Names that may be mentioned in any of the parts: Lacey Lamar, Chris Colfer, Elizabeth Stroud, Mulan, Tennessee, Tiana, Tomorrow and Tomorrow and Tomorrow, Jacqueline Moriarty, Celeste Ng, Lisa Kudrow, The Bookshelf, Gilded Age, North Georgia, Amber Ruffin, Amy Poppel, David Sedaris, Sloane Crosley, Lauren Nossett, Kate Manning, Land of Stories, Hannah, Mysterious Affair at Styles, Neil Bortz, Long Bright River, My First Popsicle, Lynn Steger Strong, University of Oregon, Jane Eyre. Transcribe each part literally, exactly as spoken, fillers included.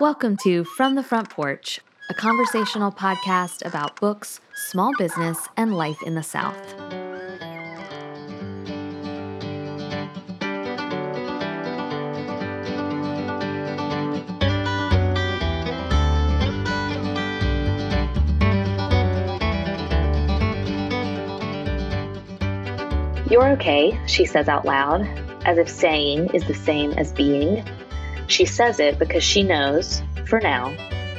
Welcome to From the Front Porch, a conversational podcast about books, small business, and life in the South. "You're okay," she says out loud, as if saying is the same as being. She says it because she knows, for now,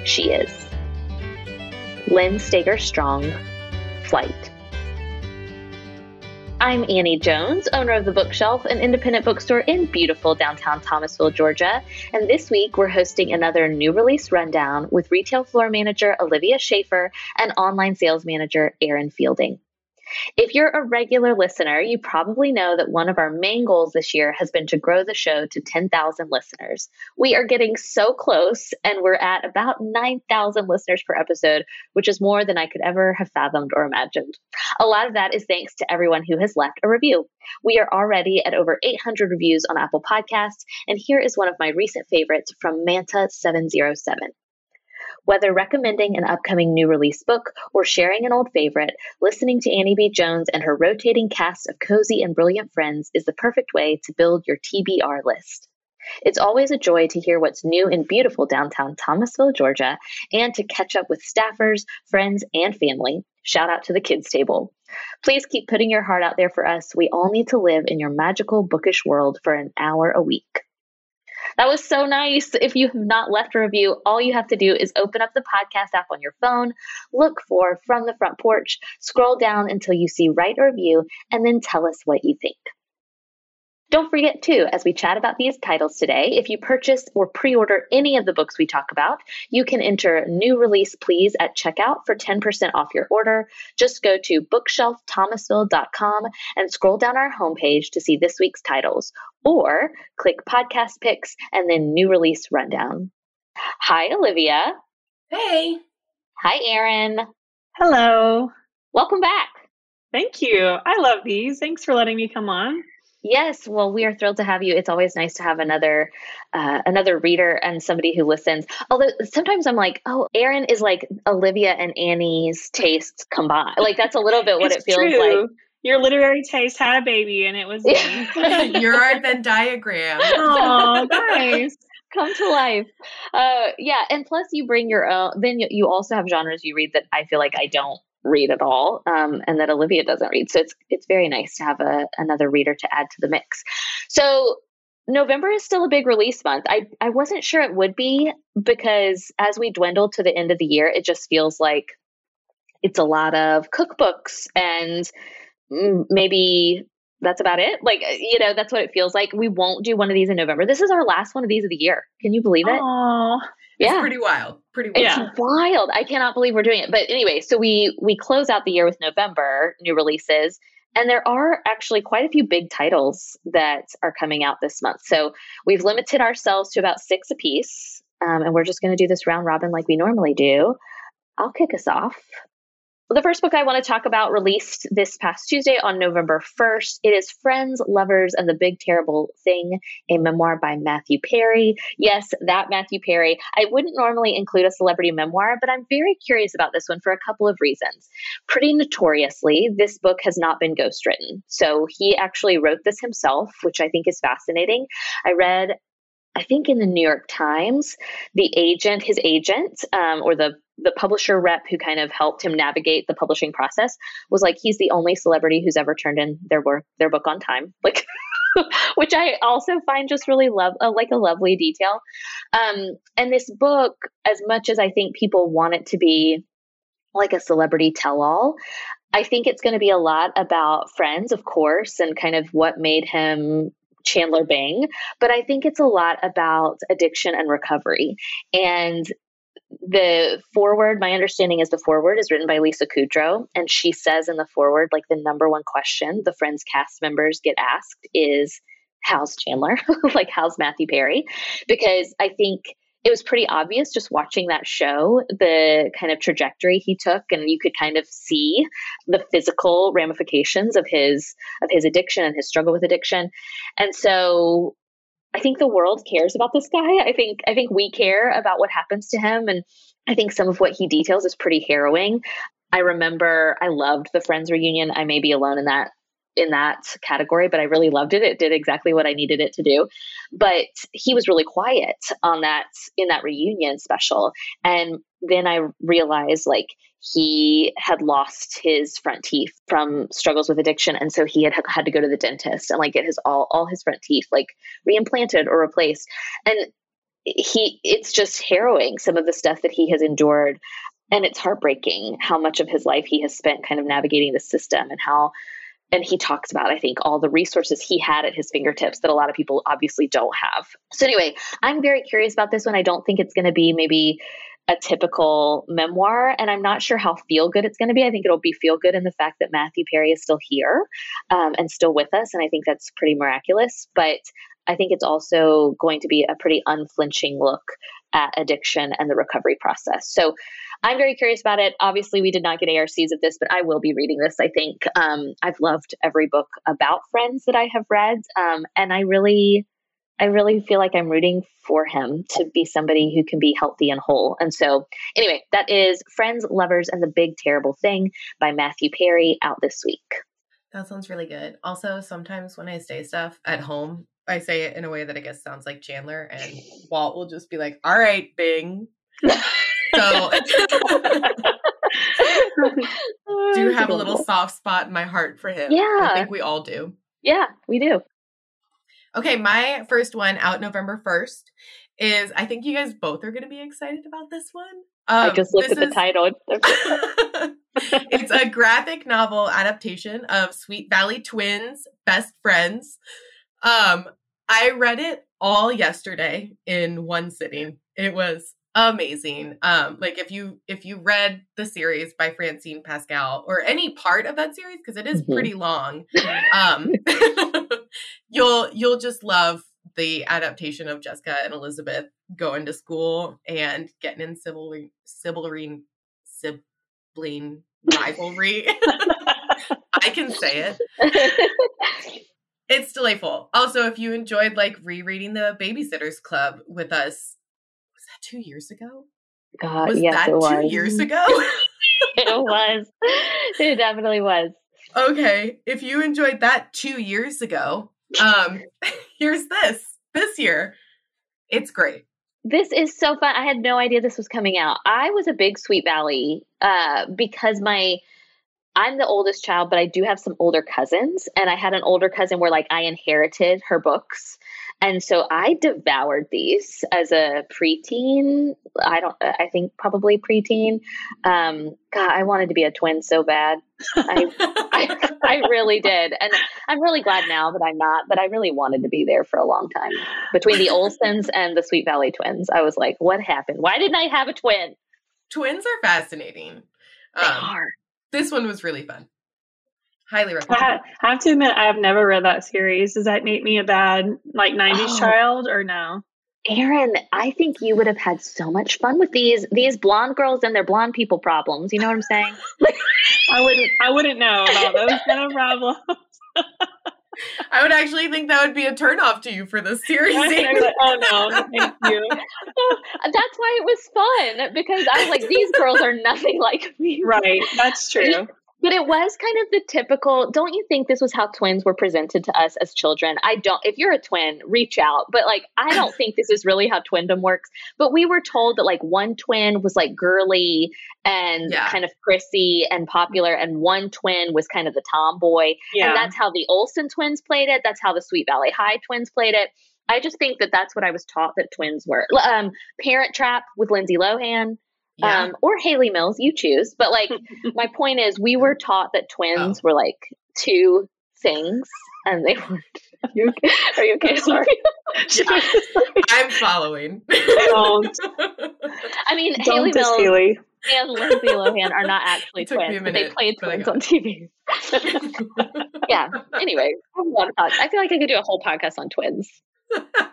she is. Lynn Steger Strong, Flight. I'm Annie Jones, owner of The Bookshelf, an independent bookstore in beautiful downtown Thomasville, Georgia. And this week, we're hosting another new release rundown with retail floor manager Olivia Schaefer and online sales manager Erin Fielding. If you're a regular listener, you probably know that one of our main goals this year has been to grow the show to ten thousand listeners. We are getting so close, and we're at about nine thousand listeners per episode, which is more than I could ever have fathomed or imagined. A lot of that is thanks to everyone who has left a review. We are already at over eight hundred reviews on Apple Podcasts, and here is one of my recent favorites from Manta seven oh seven. Whether recommending an upcoming new release book or sharing an old favorite, listening to Annie B. Jones and her rotating cast of cozy and brilliant friends is the perfect way to build your T B R list. It's always a joy to hear what's new in beautiful downtown Thomasville, Georgia, and to catch up with staffers, friends, and family. Shout out to the kids' table. Please keep putting your heart out there for us. We all need to live in your magical bookish world for an hour a week. That was so nice. If you have not left a review, all you have to do is open up the podcast app on your phone, look for From the Front Porch, scroll down until you see Write a Review, and then tell us what you think. Don't forget, too, as we chat about these titles today, if you purchase or pre-order any of the books we talk about, you can enter New Release Please at checkout for ten percent off your order. Just go to bookshelf thomasville dot com and scroll down our homepage to see this week's titles, or click Podcast Picks and then New Release Rundown. Hi, Olivia. Hey. Hi, Erin. Hello. Welcome back. Thank you. I love these. Thanks for letting me come on. Yes. Well, we are thrilled to have you. It's always nice to have another uh, another reader and somebody who listens. Although sometimes I'm like, oh, Erin is like Olivia and Annie's tastes combined. Like that's a little bit what it's it feels true. Like. Your literary taste had a baby and it was me. Your art then diagram. Oh, nice. Come to life. Uh, yeah. And plus you bring your own. Then you also have genres you read that I feel like I don't read at all, um, and that Olivia doesn't read. So it's it's very nice to have a, another reader to add to the mix. So November is still a big release month. I, I wasn't sure it would be because as we dwindle to the end of the year, it just feels like it's a lot of cookbooks and maybe that's about it. Like, you know, that's what it feels like. We won't do one of these in November. This is our last one of these of the year. Can you believe it? Aww. Yeah. It's pretty wild. Pretty wild. It's yeah. wild. I cannot believe we're doing it. But anyway, so we we close out the year with November new releases, and there are actually quite a few big titles that are coming out this month. So we've limited ourselves to about six apiece, um, and we're just going to do this round robin like we normally do. I'll kick us off. The first book I want to talk about released this past Tuesday on November first. It is Friends, Lovers, and the Big Terrible Thing, a memoir by Matthew Perry. Yes, that Matthew Perry. I wouldn't normally include a celebrity memoir, but I'm very curious about this one for a couple of reasons. Pretty notoriously, this book has not been ghostwritten. So he actually wrote this himself, which I think is fascinating. I read, I think in the New York Times, the agent, his agent, um, or the the publisher rep who kind of helped him navigate the publishing process was like, he's the only celebrity who's ever turned in their work, their book on time. Like, which I also find just really love, uh, like a lovely detail. Um, and this book, as much as I think people want it to be like a celebrity tell-all, I think it's going to be a lot about friends, of course, and kind of what made him Chandler Bing. But I think it's a lot about addiction and recovery. And the foreword, my understanding is the foreword is written by Lisa Kudrow, and she says in the foreword, like the number one question the Friends cast members get asked is, how's Chandler? Like, how's Matthew Perry? Because I think it was pretty obvious just watching that show, the kind of trajectory he took, and you could kind of see the physical ramifications of his of his addiction and his struggle with addiction. And so I think the world cares about this guy. I think I think we care about what happens to him. And I think some of what he details is pretty harrowing. I remember I loved the Friends reunion. I may be alone in that in that category, but I really loved it. It did exactly what I needed it to do. But he was really quiet on that in that reunion special. And then I realized like he had lost his front teeth from struggles with addiction. And so he had had to go to the dentist and like get his all, all his front teeth like reimplanted or replaced. And he, it's just harrowing, some of the stuff that he has endured. And it's heartbreaking how much of his life he has spent kind of navigating the system, and how, and he talks about, I think, all the resources he had at his fingertips that a lot of people obviously don't have. So anyway, I'm very curious about this one. I don't think it's going to be maybe a typical memoir, and I'm not sure how feel good it's going to be. I think it'll be feel good in the fact that Matthew Perry is still here um, and still with us. And I think that's pretty miraculous, but I think it's also going to be a pretty unflinching look at addiction and the recovery process. So I'm very curious about it. Obviously, we did not get A R Cs of this, but I will be reading this, I think. Um, I've loved every book about Friends that I have read. Um, and I really, I really feel like I'm rooting for him to be somebody who can be healthy and whole. And so anyway, that is Friends, Lovers, and the Big Terrible Thing by Matthew Perry, out this week. That sounds really good. Also, sometimes when I say stuff at home, I say it in a way that I guess sounds like Chandler, and Walt will just be like, all right, Bing. So do have a little soft spot in my heart for him. Yeah. I think we all do. Yeah, we do. Okay, my first one out November first is, I think you guys both are going to be excited about this one. Um, I just looked at the is, title. It's a graphic novel adaptation of Sweet Valley Twins, Best Friends. Um, I read it all yesterday in one sitting. It was amazing. Um, like if you, if you read the series by Francine Pascal, or any part of that series, cause it is mm-hmm. pretty long. Um, you'll, you'll just love the adaptation of Jessica and Elizabeth going to school and getting in sibling, sibling, sibling rivalry. I can say it. It's delightful. Also, if you enjoyed like rereading the Babysitter's Club with us, was that two years ago? God, was yes, that it was. two years ago? It was. It definitely was. Okay. If you enjoyed that two years ago, um, here's this. This year. It's great. This is so fun. I had no idea this was coming out. I was a big Sweet Valley uh, because my... I'm the oldest child, but I do have some older cousins, and I had an older cousin where like I inherited her books. And so I devoured these as a preteen. I don't, I think probably preteen. Um, God, I wanted to be a twin so bad. I, I, I really did. And I'm really glad now that I'm not, but I really wanted to be there for a long time. Between the Olsons and the Sweet Valley Twins, I was like, what happened? Why didn't I have a twin? Twins are fascinating. They um, are. This one was really fun. Highly recommend. I have, I have to admit, I have never read that series. Does that make me a bad, like, nineties oh. child or no? Erin, I think you would have had so much fun with these these blonde girls and their blonde people problems. You know what I'm saying? I wouldn't. I wouldn't know about those kind of problems. I would actually think that would be a turnoff to you for this series. Like, oh no, thank you. That's why it was fun, because I was like, these girls are nothing like me. Right, that's true. But it was kind of the typical, don't you think this was how twins were presented to us as children? I don't, if you're a twin, reach out. But like, I don't think this is really how twindom works. But we were told that like one twin was like girly and yeah. kind of prissy and popular, and one twin was kind of the tomboy. Yeah. And that's how the Olsen twins played it. That's how the Sweet Valley High twins played it. I just think that that's what I was taught that twins were. Um, Parent Trap with Lindsay Lohan. Yeah. Um, or Hayley Mills, you choose. But like, my point is, we were taught that twins oh. were like two things, and they weren't. Are you okay? Are you okay? Sorry, yeah. I'm following. Don't. I mean, Don't Hayley Mills Hayley. and Lindsay Lohan are not actually twins. Minute, they played twins on T V. Yeah. Anyway, I, love I feel like I could do a whole podcast on twins.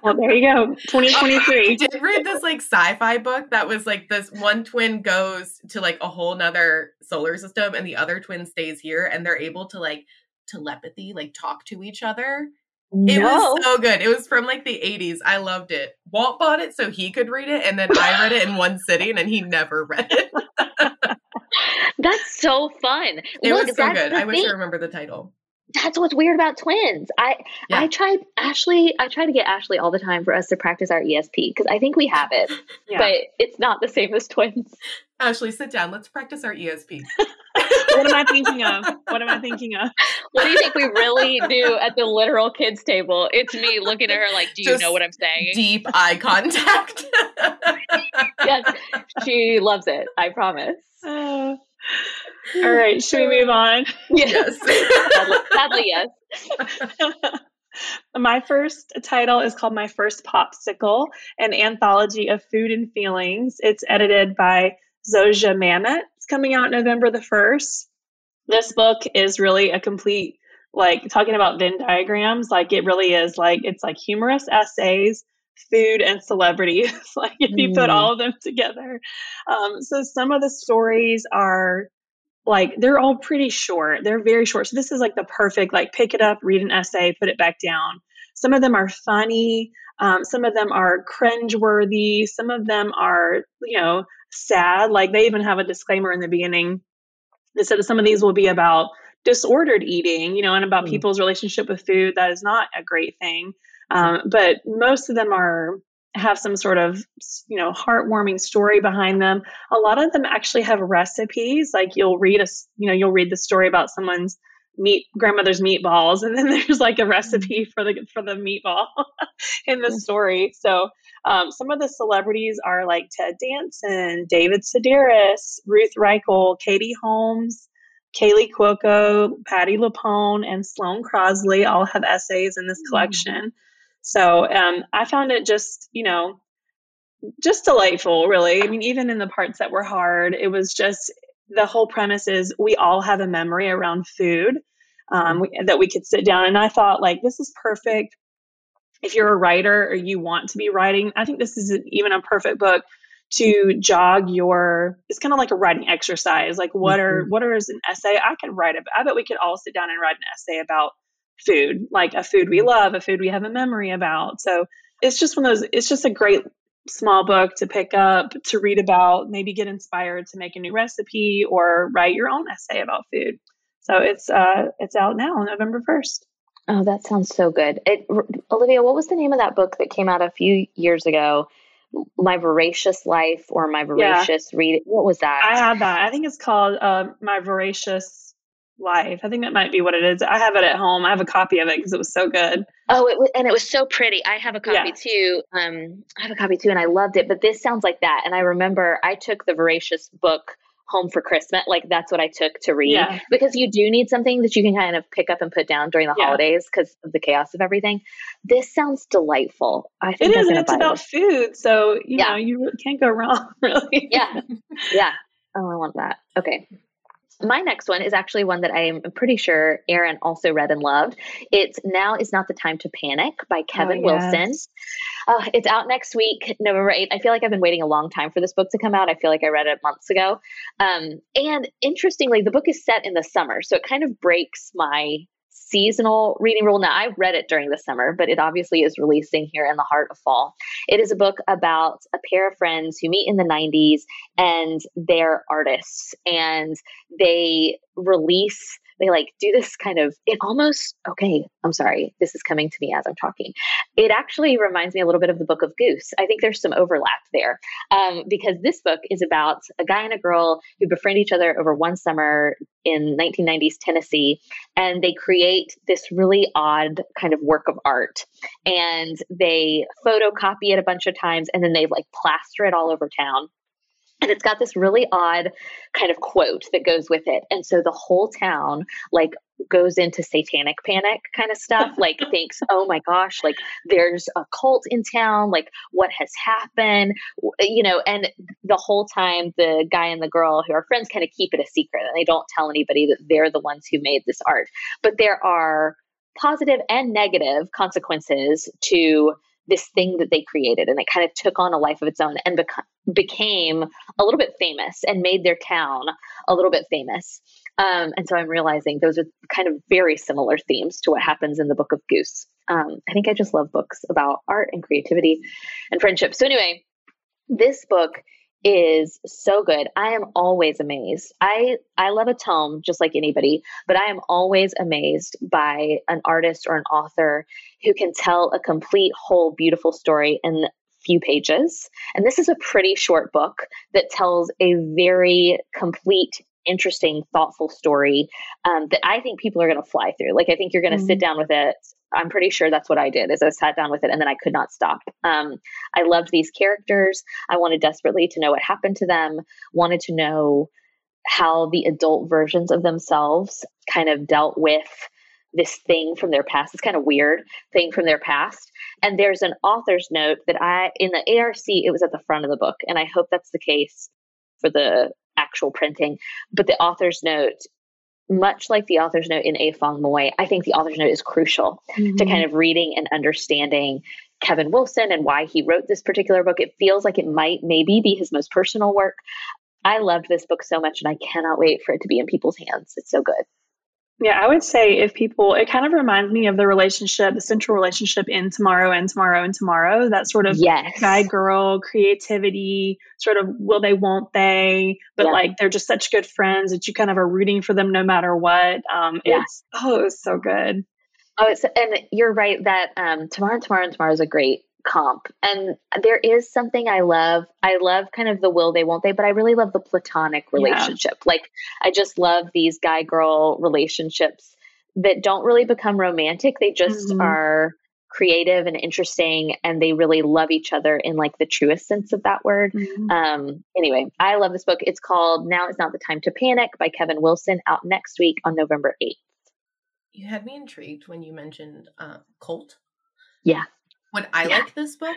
Well, there you go. twenty twenty-three. I did read this like sci-fi book that was like this one twin goes to like a whole nother solar system and the other twin stays here, and they're able to like telepathy, like talk to each other No. It was so good. It was from like the eighties. I loved it. Walt bought it so he could read it, and then I read it in one sitting, and he never read it. That's so fun. It Look, was so good. I wish thing. I remember the title. That's what's weird about twins. I yeah. I tried Ashley. I try to get Ashley all the time for us to practice our E S P because I think we have it, yeah. but it's not the same as twins. Ashley, sit down. Let's practice our E S P. What am I thinking of? What am I thinking of? What do you think we really do at the literal kids table? It's me looking at her like, do you Just know what I'm saying? Deep eye contact. Yes, she loves it. I promise. Uh. All right, should we move on? Yes. Sadly, yes. My first title is called My First Popsicle, an anthology of food and feelings. It's edited by Zoja Mamet. It's coming out November the first. This book is really a complete, like, talking about Venn diagrams, like, it really is, like, it's like humorous essays, food, and celebrities, like if you put all of them together. Um, so some of the stories are like, they're all pretty short. They're very short. So this is like the perfect, like pick it up, read an essay, put it back down. Some of them are funny. Um, some of them are cringeworthy. Some of them are, you know, sad. Like they even have a disclaimer in the beginning that said that some of these will be about disordered eating, you know, and about mm. people's relationship with food. That is not a great thing. Um, but most of them are have some sort of, you know, heartwarming story behind them. A lot of them actually have recipes. Like you'll read a, you know, you'll read the story about someone's meat, grandmother's meatballs, and then there's like a recipe for the for the meatball in the story. So um, some of the celebrities are like Ted Danson, David Sedaris, Ruth Reichel, Katie Holmes, Kaylee Cuoco, Patti LuPone, and Sloane Crosley all have essays in this collection. Mm. So um, I found it just, you know, just delightful, really. I mean, even in the parts that were hard, it was just the whole premise is we all have a memory around food um, we, that we could sit down. And I thought, like, this is perfect. If you're a writer or you want to be writing, I think this is even a perfect book to jog your, it's kind of like a writing exercise. Like what are, what is an essay I could write about? I bet we could all sit down and write an essay about food, like a food we love, a food we have a memory about. So it's just one of those, it's just a great small book to pick up, to read about, maybe get inspired to make a new recipe or write your own essay about food. So it's, uh, it's out now on November first. Oh, that sounds so good. It, Olivia, what was the name of that book that came out a few years ago? My Voracious Life or My Voracious yeah. Read. What was that? I have that. I think it's called uh, My Voracious Life. I think that might be what it is. I have it at home. I have a copy of it because it was so good. Oh, it was, and it was so pretty. I have a copy yeah. too. Um, I have a copy too, and I loved it. But this sounds like that. And I remember I took the Voracious book home for Christmas. Like that's what I took to read yeah. because you do need something that you can kind of pick up and put down during the yeah. holidays because of the chaos of everything. This sounds delightful. I think it is, and it's about it. food. So, you yeah. know, you can't go wrong, really. Yeah. Yeah. Oh, I want that. Okay. My next one is actually one that I am pretty sure Erin also read and loved. It's Now Is Not the Time to Panic by Kevin oh, yes. Wilson. Uh, it's out next week, November eighth. I feel like I've been waiting a long time for this book to come out. I feel like I read it months ago. Um, and interestingly, the book is set in the summer. So it kind of breaks my seasonal reading rule. Now, I read it during the summer, but it obviously is releasing here in the heart of fall. It is a book about a pair of friends who meet in the nineties and they're artists and they release, they like do this kind of, it almost, okay, I'm sorry, this is coming to me as I'm talking. It actually reminds me a little bit of the Book of Goose. I think there's some overlap there um, because this book is about a guy and a girl who befriend each other over one summer in nineteen nineties Tennessee, and they create this really odd kind of work of art. And they photocopy it a bunch of times, and then they like plaster it all over town. And it's got this really odd kind of quote that goes with it. And so the whole town like goes into satanic panic kind of stuff, like thinks, oh my gosh, like there's a cult in town, like what has happened, you know, and the whole time the guy and the girl who are friends kind of keep it a secret and they don't tell anybody that they're the ones who made this art. But there are positive and negative consequences to this thing that they created, and it kind of took on a life of its own and bec- became a little bit famous and made their town a little bit famous. Um, and so I'm realizing those are kind of very similar themes to what happens in the Book of Goose. Um, I think I just love books about art and creativity and friendship. So anyway, this book is so good. I am always amazed. I, I love a tome just like anybody, but I am always amazed by an artist or an author who can tell a complete, whole, beautiful story in few pages. And this is a pretty short book that tells a very complete, interesting, thoughtful story um, that I think people are going to fly through. Like, I think you're going to mm-hmm. sit down with it. I'm pretty sure that's what I did, is I sat down with it and then I could not stop. Um, I loved these characters. I wanted desperately to know what happened to them, wanted to know how the adult versions of themselves kind of dealt with this thing from their past, this kind of weird thing from their past. And there's an author's note that I, in the A R C, it was at the front of the book. And I hope that's the case for the actual printing. But the author's note, much like the author's note in A. Fong Moy, I think the author's note is crucial mm-hmm. to kind of reading and understanding Kevin Wilson and why he wrote this particular book. It feels like it might maybe be his most personal work. I loved this book so much, and I cannot wait for it to be in people's hands. It's so good. Yeah, I would say if people, it kind of reminds me of the relationship, the central relationship in Tomorrow and Tomorrow and Tomorrow, that sort of yes. guy-girl creativity, sort of will they, won't they, but yeah. like, they're just such good friends that you kind of are rooting for them no matter what. Um, yeah. It's, oh, it was so good. Oh, it's, and you're right that um, Tomorrow and Tomorrow and Tomorrow is a great comp. And there is something I love. I love kind of the will they, won't they, but I really love the platonic relationship. Yeah. Like, I just love these guy girl relationships that don't really become romantic. They just mm-hmm. are creative and interesting, and they really love each other in like the truest sense of that word. Mm-hmm. Um, anyway, I love this book. It's called Now Is Not the Time to Panic by Kevin Wilson, out next week on November eighth. You had me intrigued when you mentioned uh, Colt. Yeah. Would I yeah. like this book?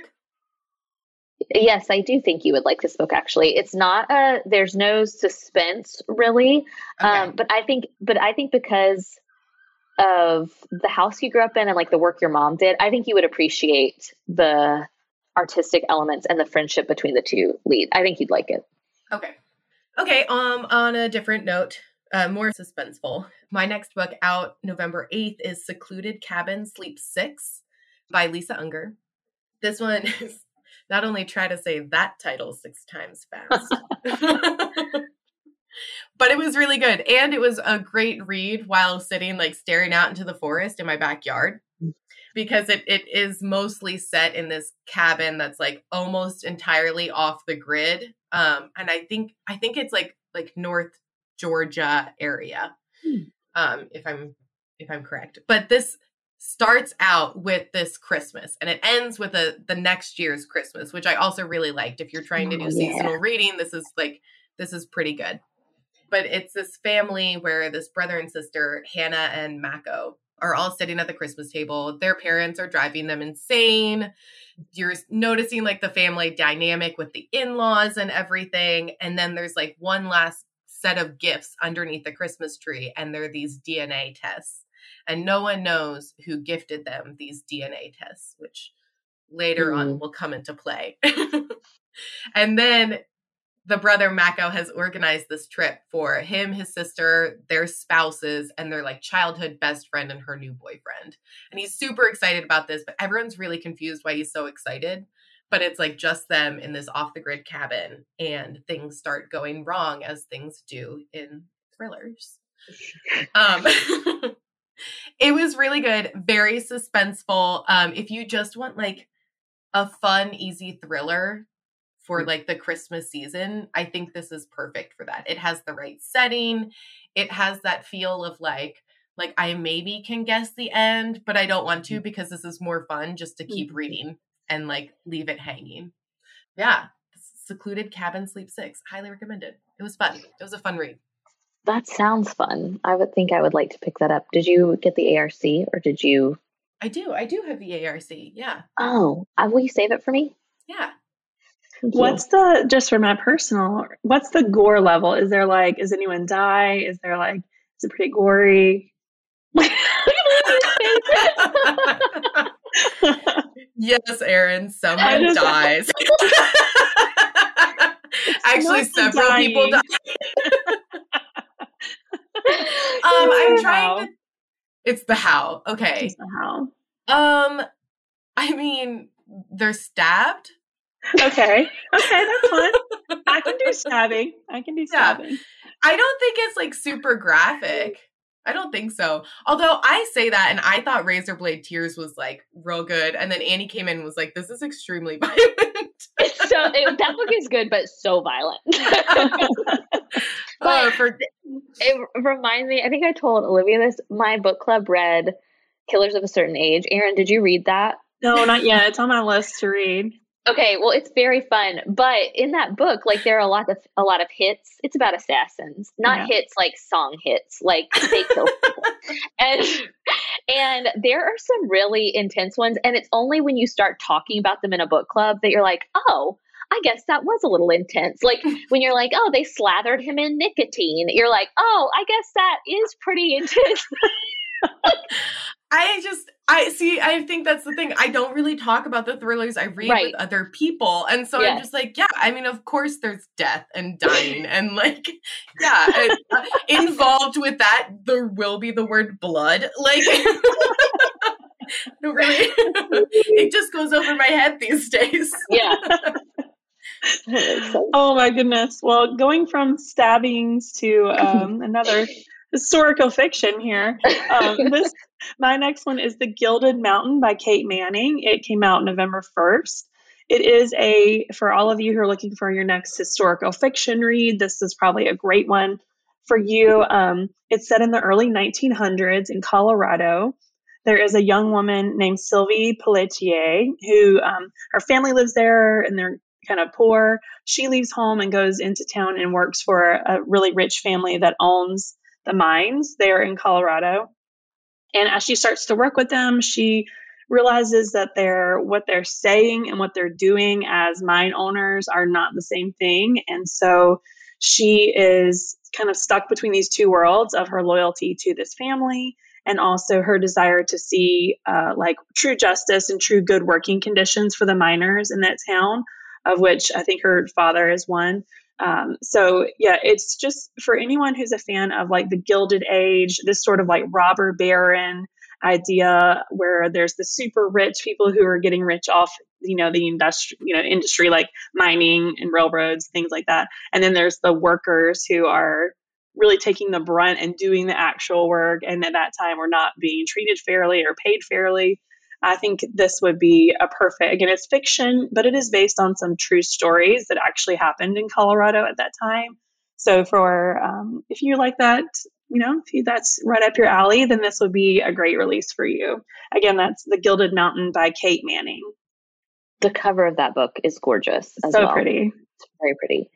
Yes, I do think you would like this book, actually. It's not a, there's no suspense really. Okay. Um, but I think, but I think because of the house you grew up in and like the work your mom did, I think you would appreciate the artistic elements and the friendship between the two leads. I think you'd like it. Okay. Okay. Um, on a different note, uh, more suspenseful. My next book out November eighth is Secluded Cabin Sleep Six by Lisa Unger. This one is not only try to say that title six times fast, but it was really good. And it was a great read while sitting, like staring out into the forest in my backyard, because it, it is mostly set in this cabin that's like almost entirely off the grid. Um, and I think, I think it's like, like North Georgia area. Hmm. Um, if I'm, if I'm correct, but this starts out with this Christmas and it ends with a, the next year's Christmas, which I also really liked. If you're trying to do oh, yeah. seasonal reading, this is like, this is pretty good. But it's this family where this brother and sister, Hannah and Mako, are all sitting at the Christmas table. Their parents are driving them insane. You're noticing like the family dynamic with the in-laws and everything. And then there's like one last set of gifts underneath the Christmas tree, and they're these D N A tests. And no one knows who gifted them these D N A tests, which later mm. on will come into play. And then the brother Mako has organized this trip for him, his sister, their spouses, and their like childhood best friend and her new boyfriend. And he's super excited about this, but everyone's really confused why he's so excited. But it's like just them in this off the grid cabin, and things start going wrong as things do in thrillers. Um It was really good. Very suspenseful. Um, if you just want like a fun, easy thriller for like the Christmas season, I think this is perfect for that. It has the right setting. It has that feel of like, like I maybe can guess the end, but I don't want to, because this is more fun just to keep reading and like leave it hanging. Yeah. Secluded Cabin Sleep Six. Highly recommended. It was fun. It was a fun read. That sounds fun. I would think I would like to pick that up. Did you get the A R C or did you? I do. I do have the A R C. Yeah. Oh, uh, will you save it for me? Yeah. What's the, just for my personal, what's the gore level? Is there like, is anyone die? Is there like, is it pretty gory? Yes, Erin, someone dies. Actually, several dying. people died. Um, I'm trying to. It's the how. Okay. It's the how. Um, I mean, they're stabbed. Okay. Okay, that's fun. I can do stabbing. I can do stabbing. Yeah. I don't think it's like super graphic. I don't think so. Although I say that, and I thought Razor Blade Tears was like real good, and then Annie came in and was like, "This is extremely violent." It's so it, that book is good, but so violent. But oh, for- it reminds me. I think I told Olivia this. My book club read Killers of a Certain Age. Erin, did you read that? No, not yet. It's on my list to read. Okay, well, it's very fun, but in that book, like there are a lot of a lot of hits. It's about assassins, not yeah. hits like song hits, like they kill people. And and there are some really intense ones, and it's only when you start talking about them in a book club that you're like, oh, I guess that was a little intense. Like when you're like, oh, they slathered him in nicotine. You're like, oh, I guess that is pretty intense. I just, I see, I think that's the thing. I don't really talk about the thrillers I read right. with other people. And so yes. I'm just like, yeah, I mean, of course there's death and dying and like, yeah, and, uh, involved with that, there will be the word blood. Like, really, it just goes over my head these days. Yeah. Oh my goodness. Well, going from stabbings to um, another historical fiction here. Um, this my next one is The Gilded Mountain by Kate Manning. It came out November first. It is a, for all of you who are looking for your next historical fiction read, this is probably a great one for you. Um, it's set in the early nineteen hundreds in Colorado. There is a young woman named Sylvie Pelletier who, um, her family lives there and they're kind of poor. She leaves home and goes into town and works for a really rich family that owns the mines there in Colorado. And as she starts to work with them, she realizes that they're, what they're saying and what they're doing as mine owners are not the same thing. And so she is kind of stuck between these two worlds of her loyalty to this family and also her desire to see uh, like true justice and true good working conditions for the miners in that town, of which I think her father is one. Um, so yeah, it's just for anyone who's a fan of like the Gilded Age, this sort of like robber baron idea where there's the super rich people who are getting rich off, you know, the industri- you know, industry like mining and railroads, things like that. And then there's the workers who are really taking the brunt and doing the actual work. And at that time, we're not being treated fairly or paid fairly. I think this would be a perfect, again, it's fiction, but it is based on some true stories that actually happened in Colorado at that time. So for, um, if you like that, you know, if you, that's right up your alley, then this would be a great release for you. Again, that's The Gilded Mountain by Kate Manning. The cover of that book is gorgeous as so well. So pretty. It's very pretty.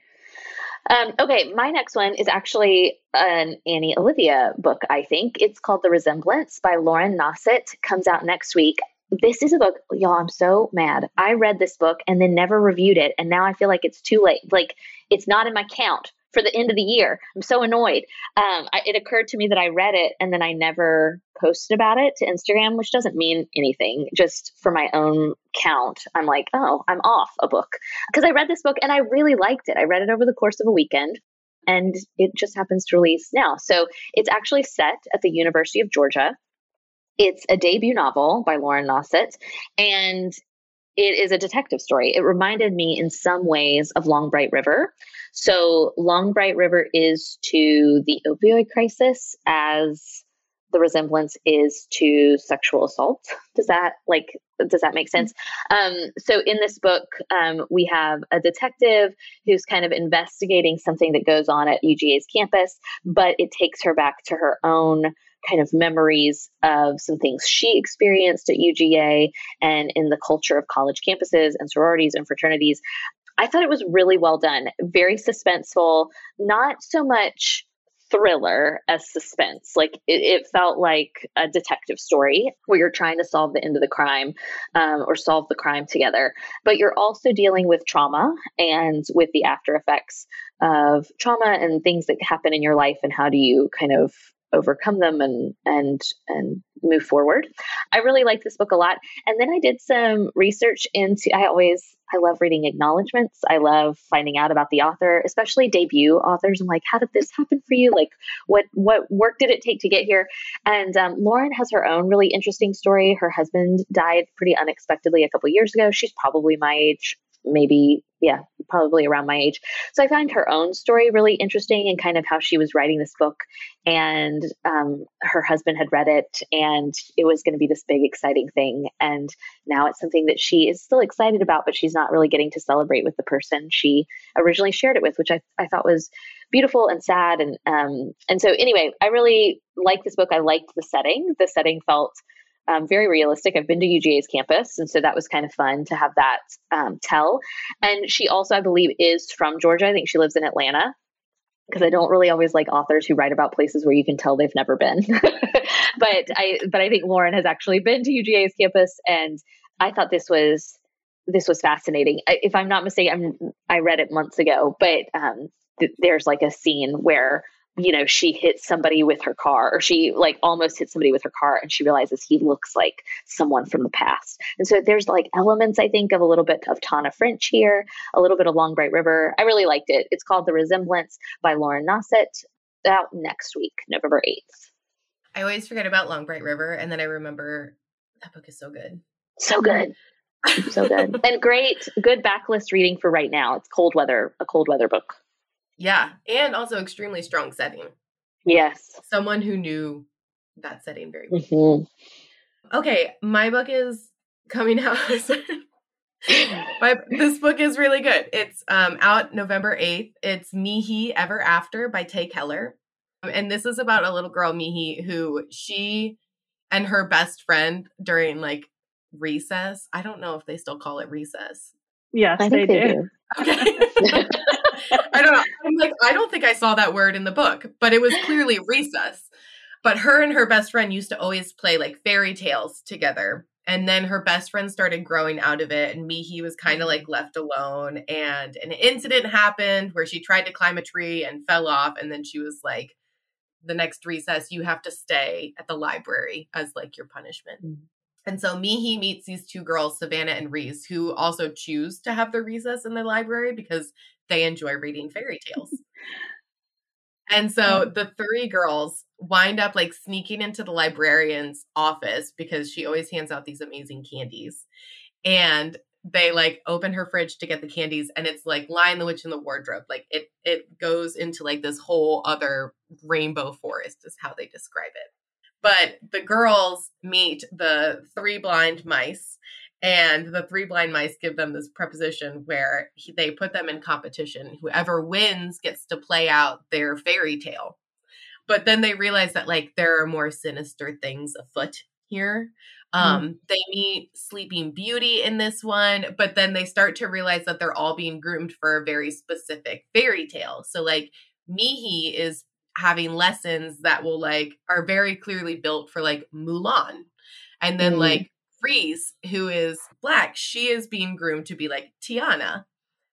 Um, okay, my next one is actually an Annie Olivia book, I think. It's called The Resemblance by Lauren Nossett. Comes out next week. This is a book, y'all, I'm so mad. I read this book and then never reviewed it, and now I feel like it's too late. Like, it's not in my count for the end of the year. I'm so annoyed. Um, I, it occurred to me that I read it, and then I never posted about it to Instagram, which doesn't mean anything. Just for my own count, I'm like, oh, I'm off a book. Because I read this book, and I really liked it. I read it over the course of a weekend, and it just happens to release now. So it's actually set at the University of Georgia. It's a debut novel by Lauren Nossett, and it is a detective story. It reminded me in some ways of Long Bright River. So Long Bright River is to the opioid crisis as the resemblance is to sexual assault. Does that like, does that make sense? Um, so in this book, um, we have a detective who's kind of investigating something that goes on at U G A's campus, but it takes her back to her own kind of memories of some things she experienced at U G A and in the culture of college campuses and sororities and fraternities. I thought it was really well done, very suspenseful, not so much thriller as suspense. Like it, it felt like a detective story where you're trying to solve the end of the crime um, or solve the crime together, but you're also dealing with trauma and with the after effects of trauma and things that happen in your life and how do you kind of overcome them and and and move forward. I really liked this book a lot. And then I did some research into, I always, I love reading acknowledgments. I love finding out about the author, especially debut authors. I'm like, how did this happen for you? Like, what what work did it take to get here? And um, Lauren has her own really interesting story. Her husband died pretty unexpectedly a couple years ago. She's probably my age, maybe, yeah, probably around my age. So I found her own story really interesting and kind of how she was writing this book. And um, her husband had read it and it was going to be this big, exciting thing. And now it's something that she is still excited about, but she's not really getting to celebrate with the person she originally shared it with, which I, I thought was beautiful and sad. And, um, and so anyway, I really liked this book. I liked the setting. The setting felt Um, very realistic. I've been to U G A's campus, and so that was kind of fun to have that um, tell. And she also, I believe, is from Georgia. I think she lives in Atlanta, because I don't really always like authors who write about places where you can tell they've never been. but I, but I think Lauren has actually been to U G A's campus, and I thought this was this was fascinating. I, if I'm not mistaken, I'm, I read it months ago, but um, th- there's like a scene where, you know, she hits somebody with her car, or she like almost hit somebody with her car, and she realizes he looks like someone from the past. And so there's like elements, I think, of a little bit of Tana French here, a little bit of Long Bright River. I really liked it. It's called The Resemblance by Lauren Nossett, out next week, November eighth. I always forget about Long Bright River. And then I remember that book is so good. So good. so good. And great, good backlist reading for right now. It's cold weather, a cold weather book. Yeah. And also extremely strong setting. Yes. Someone who knew that setting very well. Mm-hmm. Okay. My book is coming out. my, this book is really good. It's um, out November eighth. It's Mihi Ever After by Tay Keller. And this is about a little girl, Mihi, who she and her best friend during like recess. I don't know if they still call it recess. Yes, I think they, they do. do. Okay. I don't know. I'm like, I don't think I saw that word in the book, but it was clearly recess. But her and her best friend used to always play like fairy tales together. And then her best friend started growing out of it. And Mihi was kind of like left alone. And an incident happened where she tried to climb a tree and fell off. And then she was like, the next recess, you have to stay at the library as like your punishment. Mm-hmm. And so Mihi meets these two girls, Savannah and Reese, who also choose to have their recess in the library because they enjoy reading fairy tales. And so the three girls wind up like sneaking into the librarian's office because she always hands out these amazing candies. And they like open her fridge to get the candies, and it's like Lion, the Witch, and the Wardrobe. Like it it goes into like this whole other rainbow forest is how they describe it. But the girls meet the three blind mice, and the three blind mice give them this preposition where he, they put them in competition. Whoever wins gets to play out their fairy tale. But then they realize that like there are more sinister things afoot here. Um, mm-hmm. They meet Sleeping Beauty in this one, but then they start to realize that they're all being groomed for a very specific fairy tale. So like Mihi is having lessons that will like are very clearly built for like Mulan. And then mm. like Reese, who is black, she is being groomed to be like Tiana. Mm.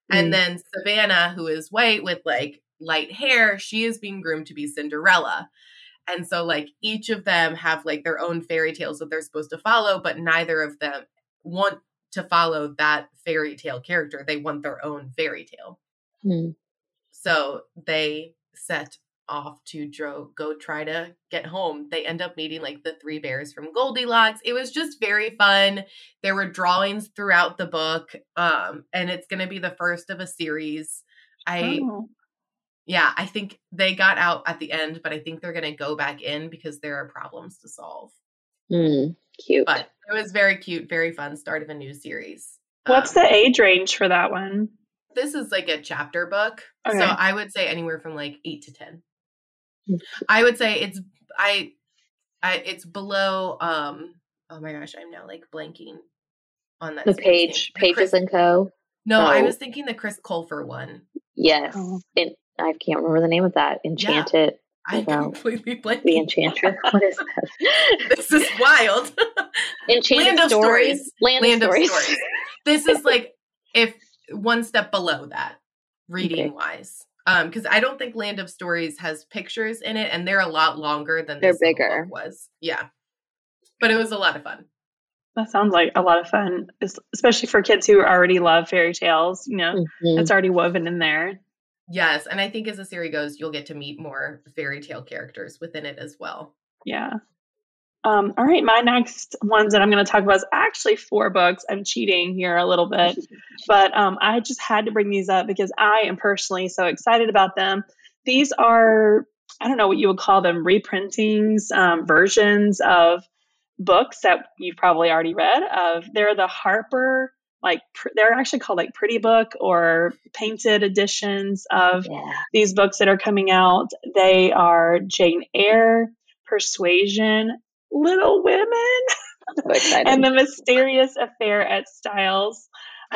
And then Savannah, who is white with like light hair, she is being groomed to be Cinderella. And so like each of them have like their own fairy tales that they're supposed to follow, but neither of them want to follow that fairy tale character. They want their own fairy tale. Mm. So they set off to dro- go try to get home. They end up meeting like the three bears from Goldilocks. It was just very fun. There were drawings throughout the book. Um, and it's going to be the first of a series. I, oh. yeah, I think they got out at the end, but I think they're going to go back in because there are problems to solve. Mm, cute. But it was very cute, very fun. Start of a new series. What's um, the age range for that one? This is like a chapter book. Okay. So I would say anywhere from like eight to ten. I would say it's I, I it's below. Um, oh my gosh, I'm now like blanking on that. The page, the Pages Chris, and Co. No, oh. I was thinking the Chris Colfer one. Yes, oh. and I can't remember the name of that. Enchanted. Yeah, I completely blanked. The Enchanter. What is that? This is wild. Enchanted Land of Stories. Stories. Land, Land of Stories. Stories. This is like if one step below that, reading okay. wise. Um, because I don't think Land of Stories has pictures in it, and they're a lot longer than this they're bigger book was. Yeah, but it was a lot of fun. That sounds like a lot of fun, especially for kids who already love fairy tales. You know, mm-hmm. it's already woven in there. Yes, and I think as the series goes, you'll get to meet more fairy tale characters within it as well. Yeah. Um, all right, my next ones that I'm going to talk about is actually four books. I'm cheating here a little bit, but um, I just had to bring these up because I am personally so excited about them. These are, I don't know what you would call them, reprintings, um, versions of books that you've probably already read. Of they're the Harper, like pr- they're actually called like Pretty Book or Painted editions of yeah. these books that are coming out. They are Jane Eyre, Persuasion, Little Women, so and The Mysterious Affair at Styles.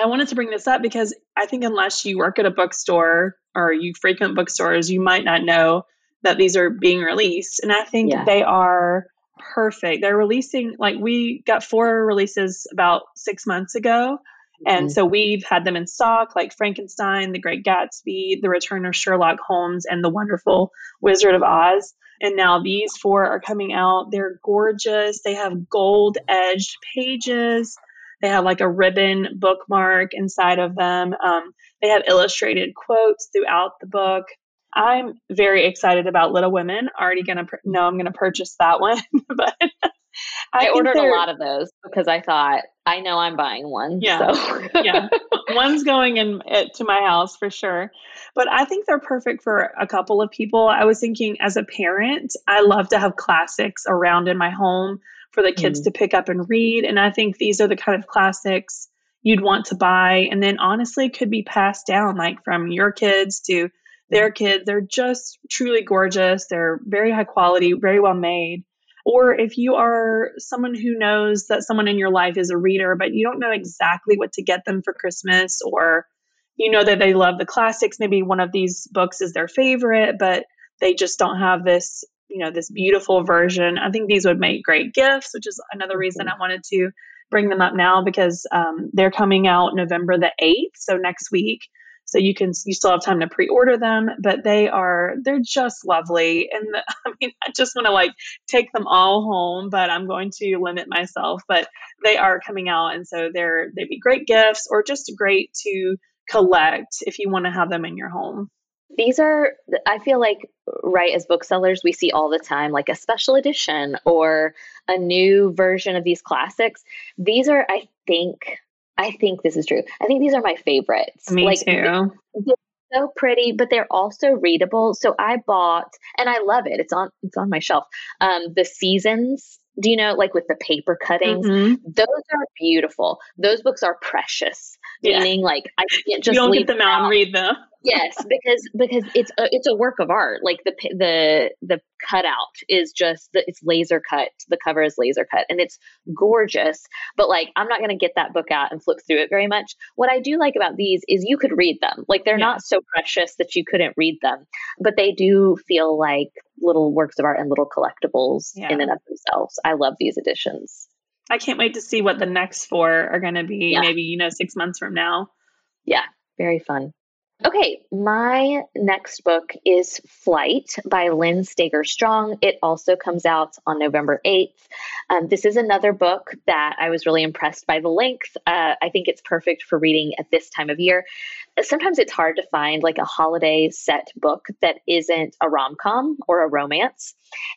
I wanted to bring this up because I think unless you work at a bookstore or you frequent bookstores, you might not know that these are being released. And I think yeah. they are perfect. They're releasing, like we got four releases about six months ago. Mm-hmm. And so we've had them in stock, like Frankenstein, The Great Gatsby, The Return of Sherlock Holmes, and The Wonderful Wizard of Oz. And now these four are coming out. They're gorgeous. They have gold-edged pages. They have like a ribbon bookmark inside of them. Um, they have illustrated quotes throughout the book. I'm very excited about Little Women. Already going to pr- no, I'm going to purchase that one. But I, I ordered a lot of those because I thought I know I'm buying one. Yeah, so. yeah, one's going in it, to my house for sure. But I think they're perfect for a couple of people. I was thinking as a parent, I love to have classics around in my home for the kids mm. to pick up and read. And I think these are the kind of classics you'd want to buy. And then honestly could be passed down like from your kids to their kids. They're just truly gorgeous. They're very high quality, very well made. Or if you are someone who knows that someone in your life is a reader, but you don't know exactly what to get them for Christmas, or you know that they love the classics. Maybe one of these books is their favorite, but they just don't have this, you know, this beautiful version. I think these would make great gifts, which is another reason I wanted to bring them up now because um, they're coming out November the eighth. So next week. So you can, you still have time to pre-order them, but they are, they're just lovely. And the, I mean, I just want to like take them all home, but I'm going to limit myself, but they are coming out. And so they're, they'd be great gifts or just great to collect if you want to have them in your home. These are, I feel like, right, as booksellers, we see all the time, like a special edition or a new version of these classics. These are, I think, I think this is true. I think these are my favorites. Me like, too. They're, they're so pretty, but they're also readable. So I bought, and I love it. It's on it's on my shelf. Um, the Seasons, do you know, like with the paper cuttings? Mm-hmm. Those are beautiful. Those books are precious. Yeah. Meaning, like I can't just you don't leave get them out and read them. Yes, because because it's a, it's a work of art. Like the the the cutout is just the, it's laser cut. The cover is laser cut, and it's gorgeous. But like, I'm not going to get that book out and flip through it very much. What I do like about these is you could read them. Like they're yeah. not so precious that you couldn't read them, but they do feel like little works of art and little collectibles yeah. in and of themselves. I love these editions. I can't wait to see what the next four are going to be. Yeah. Maybe you know, six months from now. Yeah, very fun. Okay, my next book is Flight by Lynn Steger Strong. It also comes out on November eighth. Um, this is another book that I was really impressed by the length. Uh, I think it's perfect for reading at this time of year. Sometimes it's hard to find like a holiday set book that isn't a rom-com or a romance.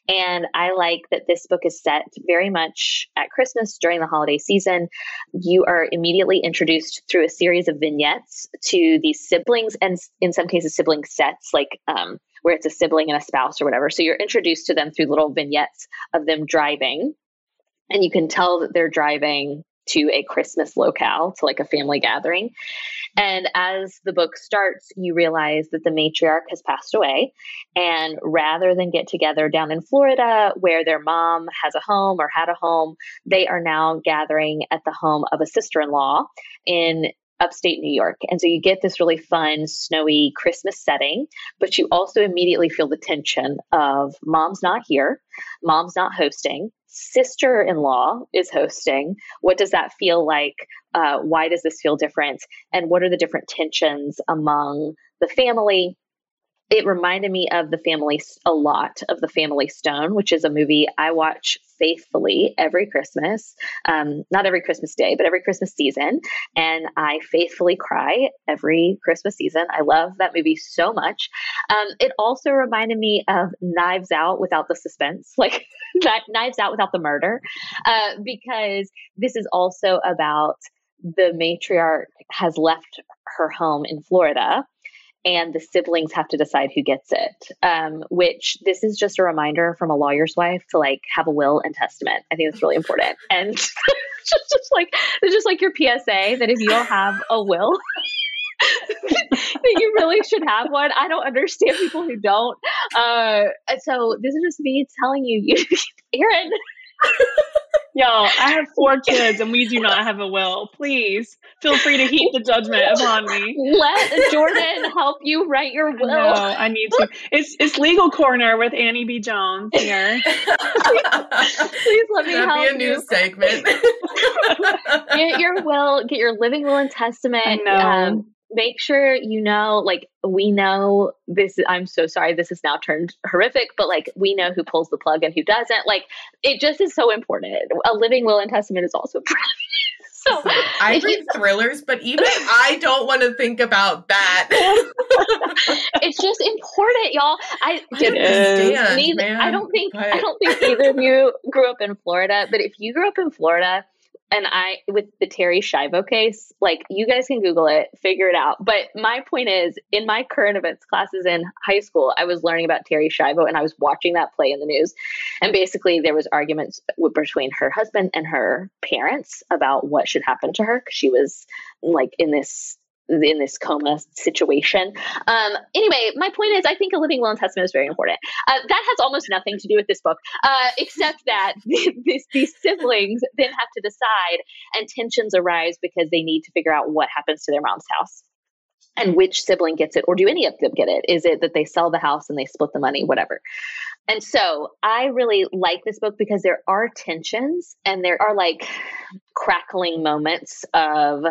And I like that this book is set very much at Christmas during the holiday season. You are immediately introduced through a series of vignettes to these siblings and in some cases sibling sets, like um, where it's a sibling and a spouse or whatever. So you're introduced to them through little vignettes of them driving. And you can tell that they're driving to a Christmas locale, to like a family gathering. And as the book starts, you realize that the matriarch has passed away. And rather than get together down in Florida, where their mom has a home or had a home, they are now gathering at the home of a sister-in-law in upstate New York. And so you get this really fun, snowy Christmas setting, but you also immediately feel the tension of mom's not here, mom's not hosting, sister-in-law is hosting. What does that feel like? Uh, why does this feel different? And what are the different tensions among the family? it reminded me of the family, a lot of The Family Stone, which is a movie I watch faithfully every Christmas, um, not every Christmas day, but every Christmas season. And I faithfully cry every Christmas season. I love that movie so much. Um, it also reminded me of Knives Out without the suspense, like Knives Out without the murder, uh, because this is also about the matriarch has left her home in Florida and the siblings have to decide who gets it, um, which this is just a reminder from a lawyer's wife to like have a will and testament. I think that's really important. And it's just, just like, it's just like your P S A that if you don't have a will, that you really should have one. I don't understand people who don't. Uh, so this is just me telling you, you Erin. Y'all, I have four kids and we do not have a will. Please feel free to heap the judgment upon me. Let Jordan help you write your will. No, I need to. It's it's Legal Corner with Annie B. Jones here. please, please let me That'd help you. That'd be a new you. segment. Get your will, get your living will and testament. Um, make sure you know, like, we know this, I'm so sorry, this has now turned horrific, but like, we know who pulls the plug and who doesn't. Like, it just is so important. A living will and testament is also important. So I read thrillers, but even I don't want to think about that. It's just important, y'all. I didn't understand. Neither, man, I don't think but... I don't think either of you grew up in Florida, but if you grew up in Florida, and I, with the Terry Schiavo case, like, you guys can Google it, figure it out. But my point is, in my current events classes in high school, I was learning about Terry Schiavo and I was watching that play in the news. And basically there was arguments between her husband and her parents about what should happen to her, because she was like in this in this coma situation. Um, anyway, my point is, I think a living will and testament is very important. Uh, that has almost nothing to do with this book, uh, except that these, these siblings then have to decide, and tensions arise because they need to figure out what happens to their mom's house and which sibling gets it, or do any of them get it? Is it that they sell the house and they split the money, whatever. And so I really like this book because there are tensions and there are like crackling moments of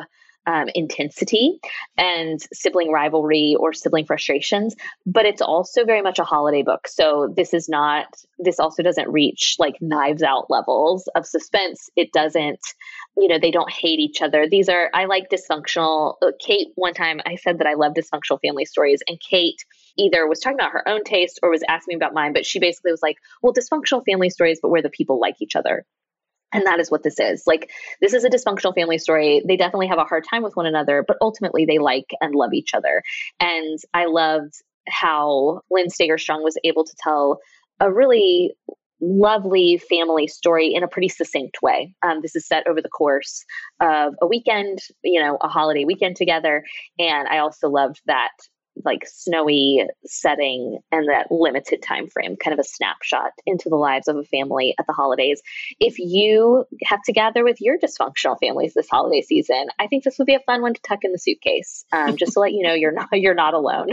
Um, intensity and sibling rivalry or sibling frustrations, but it's also very much a holiday book. So this is not, this also doesn't reach like Knives Out levels of suspense. It doesn't, you know, they don't hate each other. These are, I like dysfunctional. Kate, one time I said that I love dysfunctional family stories, and Kate either was talking about her own taste or was asking me about mine, but she basically was like, well, dysfunctional family stories, but where the people like each other. And that is what this is. Like, this is a dysfunctional family story. They definitely have a hard time with one another, but ultimately they like and love each other. And I loved how Lynn Steger Strong was able to tell a really lovely family story in a pretty succinct way. Um, this is set over the course of a weekend, you know, a holiday weekend together. And I also loved that like snowy setting and that limited time frame, kind of a snapshot into the lives of a family at the holidays. If you have to gather with your dysfunctional families this holiday season, I think this would be a fun one to tuck in the suitcase. Um, just to let you know, you're not you're not alone.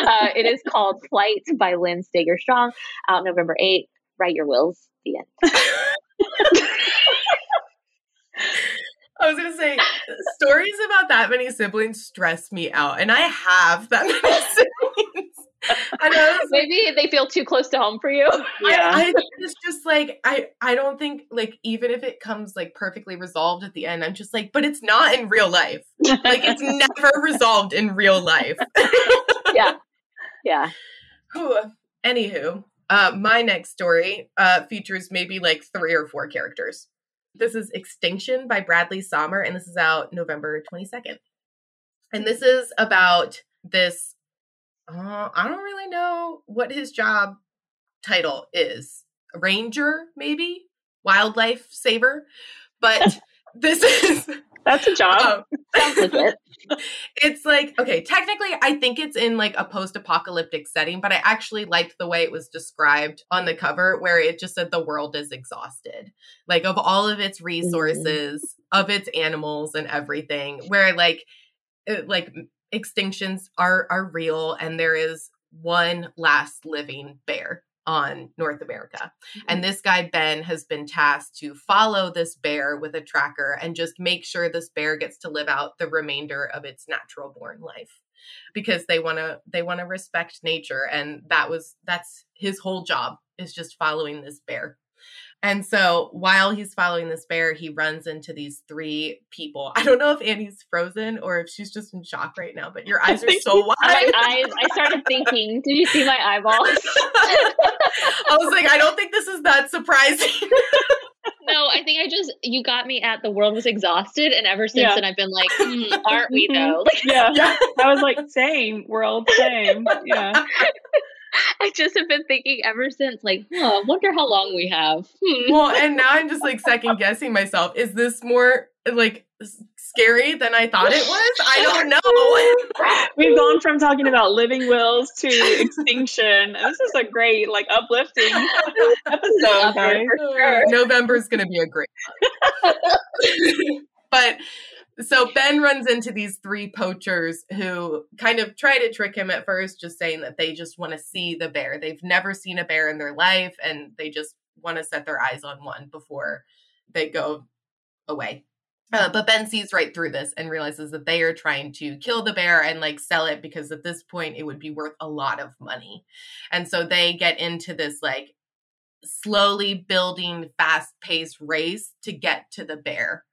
Uh, it is called Flight by Lynn Steger Strong, out November eighth. Write your wills. The end. I was going to say, stories about that many siblings stress me out. And I have that many siblings. And I was Maybe like, they feel too close to home for you. Yeah. I, I think it's just like, I, I don't think, like, even if it comes like perfectly resolved at the end, I'm just like, but it's not in real life. Like, it's never resolved in real life. Yeah. Yeah. Anywho, uh, my next story uh, features maybe like three or four characters. This is Extinction by Bradley Sommer, and this is out November twenty-second. And this is about this, uh, I don't really know what his job title is. Ranger, maybe? Wildlife saver? But this is... That's a job. Um, it's like, okay, technically, I think it's in like a post-apocalyptic setting, but I actually liked the way it was described on the cover, where it just said the world is exhausted, like of all of its resources, mm-hmm. of its animals and everything, where like, it, like extinctions are, are real. And there is one last living bear on North America. And this guy, Ben, has been tasked to follow this bear with a tracker and just make sure this bear gets to live out the remainder of its natural born life. because they want to they want to respect nature. And that was that's his whole job, is just following this bear. And so while he's following this bear, he runs into these three people. I don't know if Annie's frozen or if she's just in shock right now, but your eyes are so wide. My eyes, I started thinking, did you see my eyeballs? I was like, I don't think this is that surprising. No, I think I just, you got me at the world was exhausted. And ever since yeah. then, I've been like, mm, aren't we though? Like, yeah. yeah. I was like, same world, same. Yeah. I just have been thinking ever since, like, huh, I wonder how long we have. Hmm. Well, and now I'm just like second guessing myself. Is this more like scary than I thought it was? I don't know. We've gone from talking about living wills to extinction. This is a great, like, uplifting episode. Guys. For sure. November's going to be a great one. But so Ben runs into these three poachers who kind of try to trick him at first, just saying that they just want to see the bear. They've never seen a bear in their life, and they just want to set their eyes on one before they go away. Uh, but Ben sees right through this and realizes that they are trying to kill the bear and like sell it, because at this point it would be worth a lot of money. And so they get into this like slowly building, fast-paced race to get to the bear.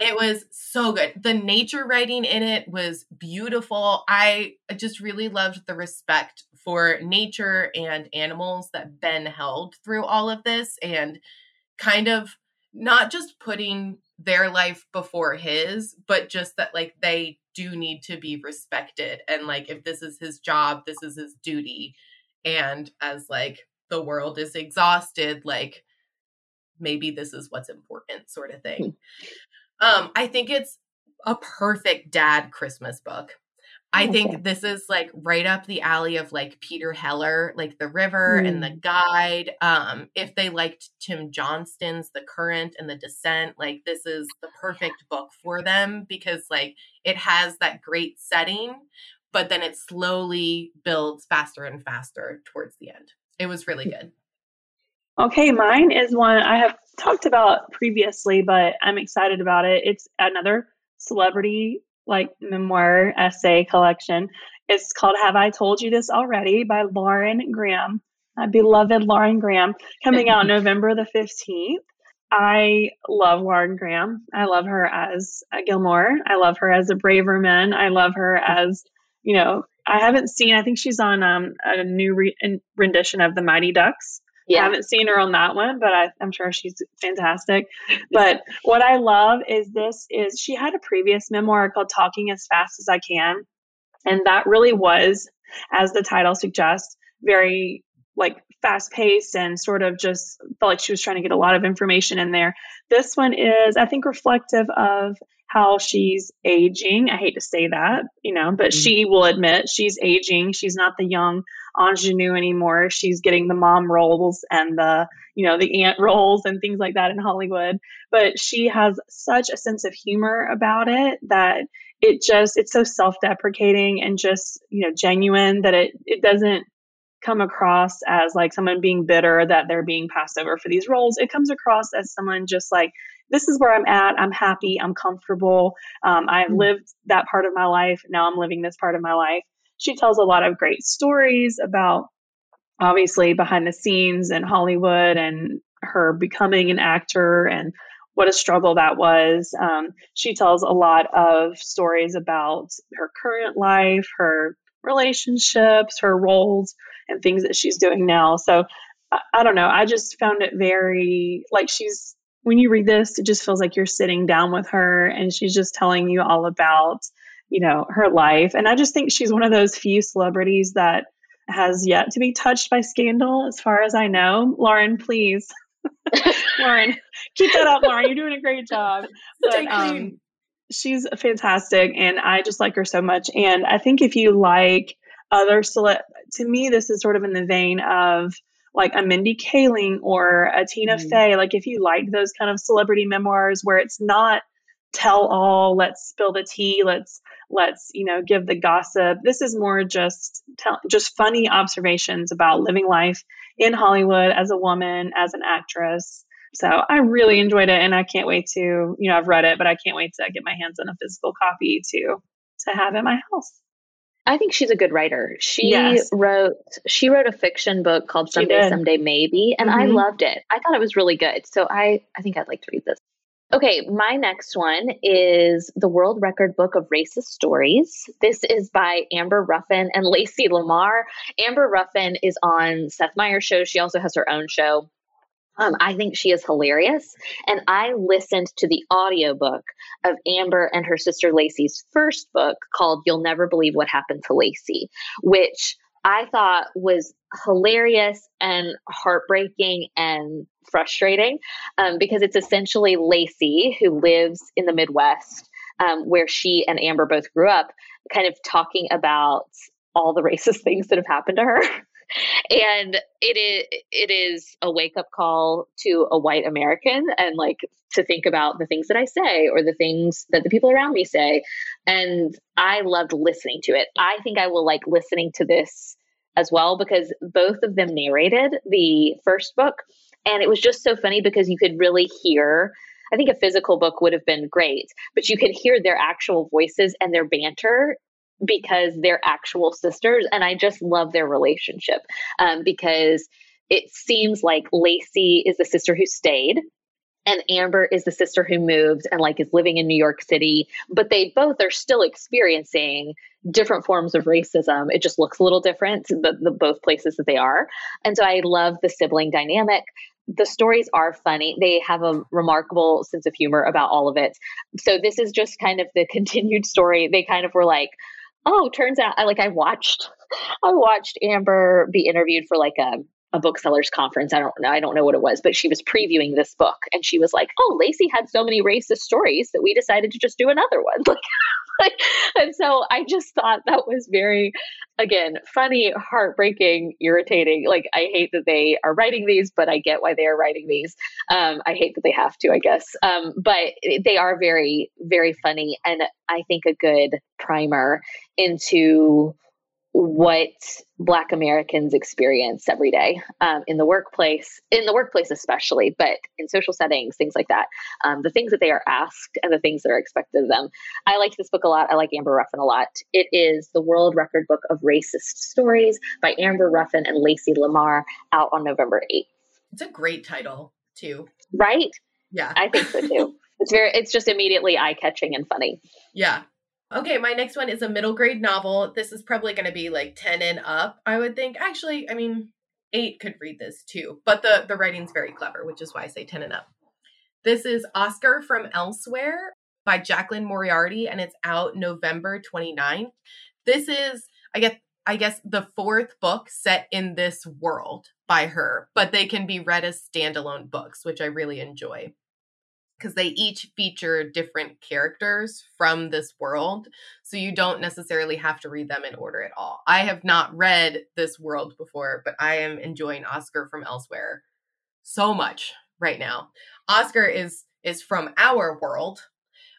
It was so good. The nature writing in it was beautiful. I just really loved the respect for nature and animals that Ben held through all of this, and kind of not just putting their life before his, but just that like they do need to be respected. And like, if this is his job, this is his duty. And as like the world is exhausted, like maybe this is what's important, sort of thing. Um, I think it's a perfect dad Christmas book. I think this is like right up the alley of like Peter Heller, like The River mm. and The Guide. Um, if they liked Tim Johnston's The Current and The Descent, like this is the perfect book for them, because like it has that great setting, but then it slowly builds faster and faster towards the end. It was really good. Okay, mine is one I have talked about previously, but I'm excited about it. It's another celebrity like memoir essay collection. It's called Have I Told You This Already by Lauren Graham, my beloved Lauren Graham, coming out November the fifteenth. I love Lauren Graham. I love her as a Gilmore. I love her as a Braverman. I love her as, you know, I haven't seen, I think she's on um, a new re- rendition of The Mighty Ducks. Yeah. I haven't seen her on that one, but I, I'm sure she's fantastic. But what I love is this is she had a previous memoir called Talking as Fast as I Can. And that really was, as the title suggests, very like fast paced and sort of just felt like she was trying to get a lot of information in there. This one is, I think, reflective of how she's aging. I hate to say that, you know, but mm-hmm. she will admit she's aging. She's not the young ingenue anymore. She's getting the mom roles and the, you know, the aunt roles and things like that in Hollywood. But she has such a sense of humor about it that it just, it's so self-deprecating and just, you know, genuine that it, it doesn't come across as like someone being bitter that they're being passed over for these roles. It comes across as someone just like, this is where I'm at. I'm happy. I'm comfortable. Um, I've lived that part of my life. Now I'm living this part of my life. She tells a lot of great stories about, obviously, behind the scenes and Hollywood and her becoming an actor and what a struggle that was. Um, she tells a lot of stories about her current life, her relationships, her roles, and things that she's doing now. So I, I don't know. I just found it very, like she's, when you read this, it just feels like you're sitting down with her and she's just telling you all about, you know, her life. And I just think she's one of those few celebrities that has yet to be touched by scandal, as far as I know. Lauren, please. Lauren, keep that up, Lauren. You're doing a great job. But, um, she's fantastic. And I just like her so much. And I think if you like other celeb, to me, this is sort of in the vein of like a Mindy Kaling or a Tina mm. Fey. Like if you like those kind of celebrity memoirs where it's not tell all, let's spill the tea, let's, let's, you know, give the gossip. This is more just, tell, just funny observations about living life in Hollywood as a woman, as an actress. So I really enjoyed it. And I can't wait to, you know, I've read it, but I can't wait to get my hands on a physical copy to, to have in my house. I think she's a good writer. She yes. wrote she wrote a fiction book called Someday, Someday, Maybe, and mm-hmm. I loved it. I thought it was really good. So I, I think I'd like to read this. Okay, my next one is The World Record Book of Racist Stories. This is by Amber Ruffin and Lacey Lamar. Amber Ruffin is on Seth Meyers' show. She also has her own show. Um, I think she is hilarious. And I listened to the audiobook of Amber and her sister Lacey's first book called You'll Never Believe What Happened to Lacey, which I thought was hilarious and heartbreaking and frustrating um, because it's essentially Lacey, who lives in the Midwest, um, where she and Amber both grew up, kind of talking about all the racist things that have happened to her. And it is it is a wake-up call to a white American, and like to think about the things that I say or the things that the people around me say. And I loved listening to it. I think I will like listening to this as well, because both of them narrated the first book. And it was just so funny because you could really hear, I think a physical book would have been great, but you could hear their actual voices and their banter, because they're actual sisters. And I just love their relationship um, because it seems like Lacey is the sister who stayed and Amber is the sister who moved and like is living in New York City, but they both are still experiencing different forms of racism. It just looks a little different, the, the both places that they are. And so I love the sibling dynamic. The stories are funny. They have a remarkable sense of humor about all of it. So this is just kind of the continued story. They kind of were like, oh, turns out I like I watched I watched Amber be interviewed for like a, a booksellers conference. I don't know. I don't know what it was, but she was previewing this book and she was like, oh, Lacey had so many racist stories that we decided to just do another one. Like, like and so I just thought that was very, again, funny, heartbreaking, irritating. Like, I hate that they are writing these, but I get why they are writing these. Um, I hate that they have to, I guess. Um, but they are very, very funny. And I think a good primer into what Black Americans experience every day um, in the workplace, in the workplace especially, but in social settings, things like that, um, the things that they are asked and the things that are expected of them. I like this book a lot. I like Amber Ruffin a lot. It is The World Record Book of Racist Stories by Amber Ruffin and Lacey Lamar, out on November eighth. It's a great title too. Right? Yeah. I think so too. It's very, it's just immediately eye-catching and funny. Yeah. Okay, my next one is a middle grade novel. This is probably going to be like ten and up, I would think. Actually, I mean, eight could read this too, but the, the writing's very clever, which is why I say ten and up. This is Oscar from Elsewhere by Jacqueline Moriarty, and it's out November twenty-ninth. This is, I guess, I guess the fourth book set in this world by her, but they can be read as standalone books, which I really enjoy, because they each feature different characters from this world. So you don't necessarily have to read them in order at all. I have not read this world before, but I am enjoying Oscar from Elsewhere so much right now. Oscar is is from our world.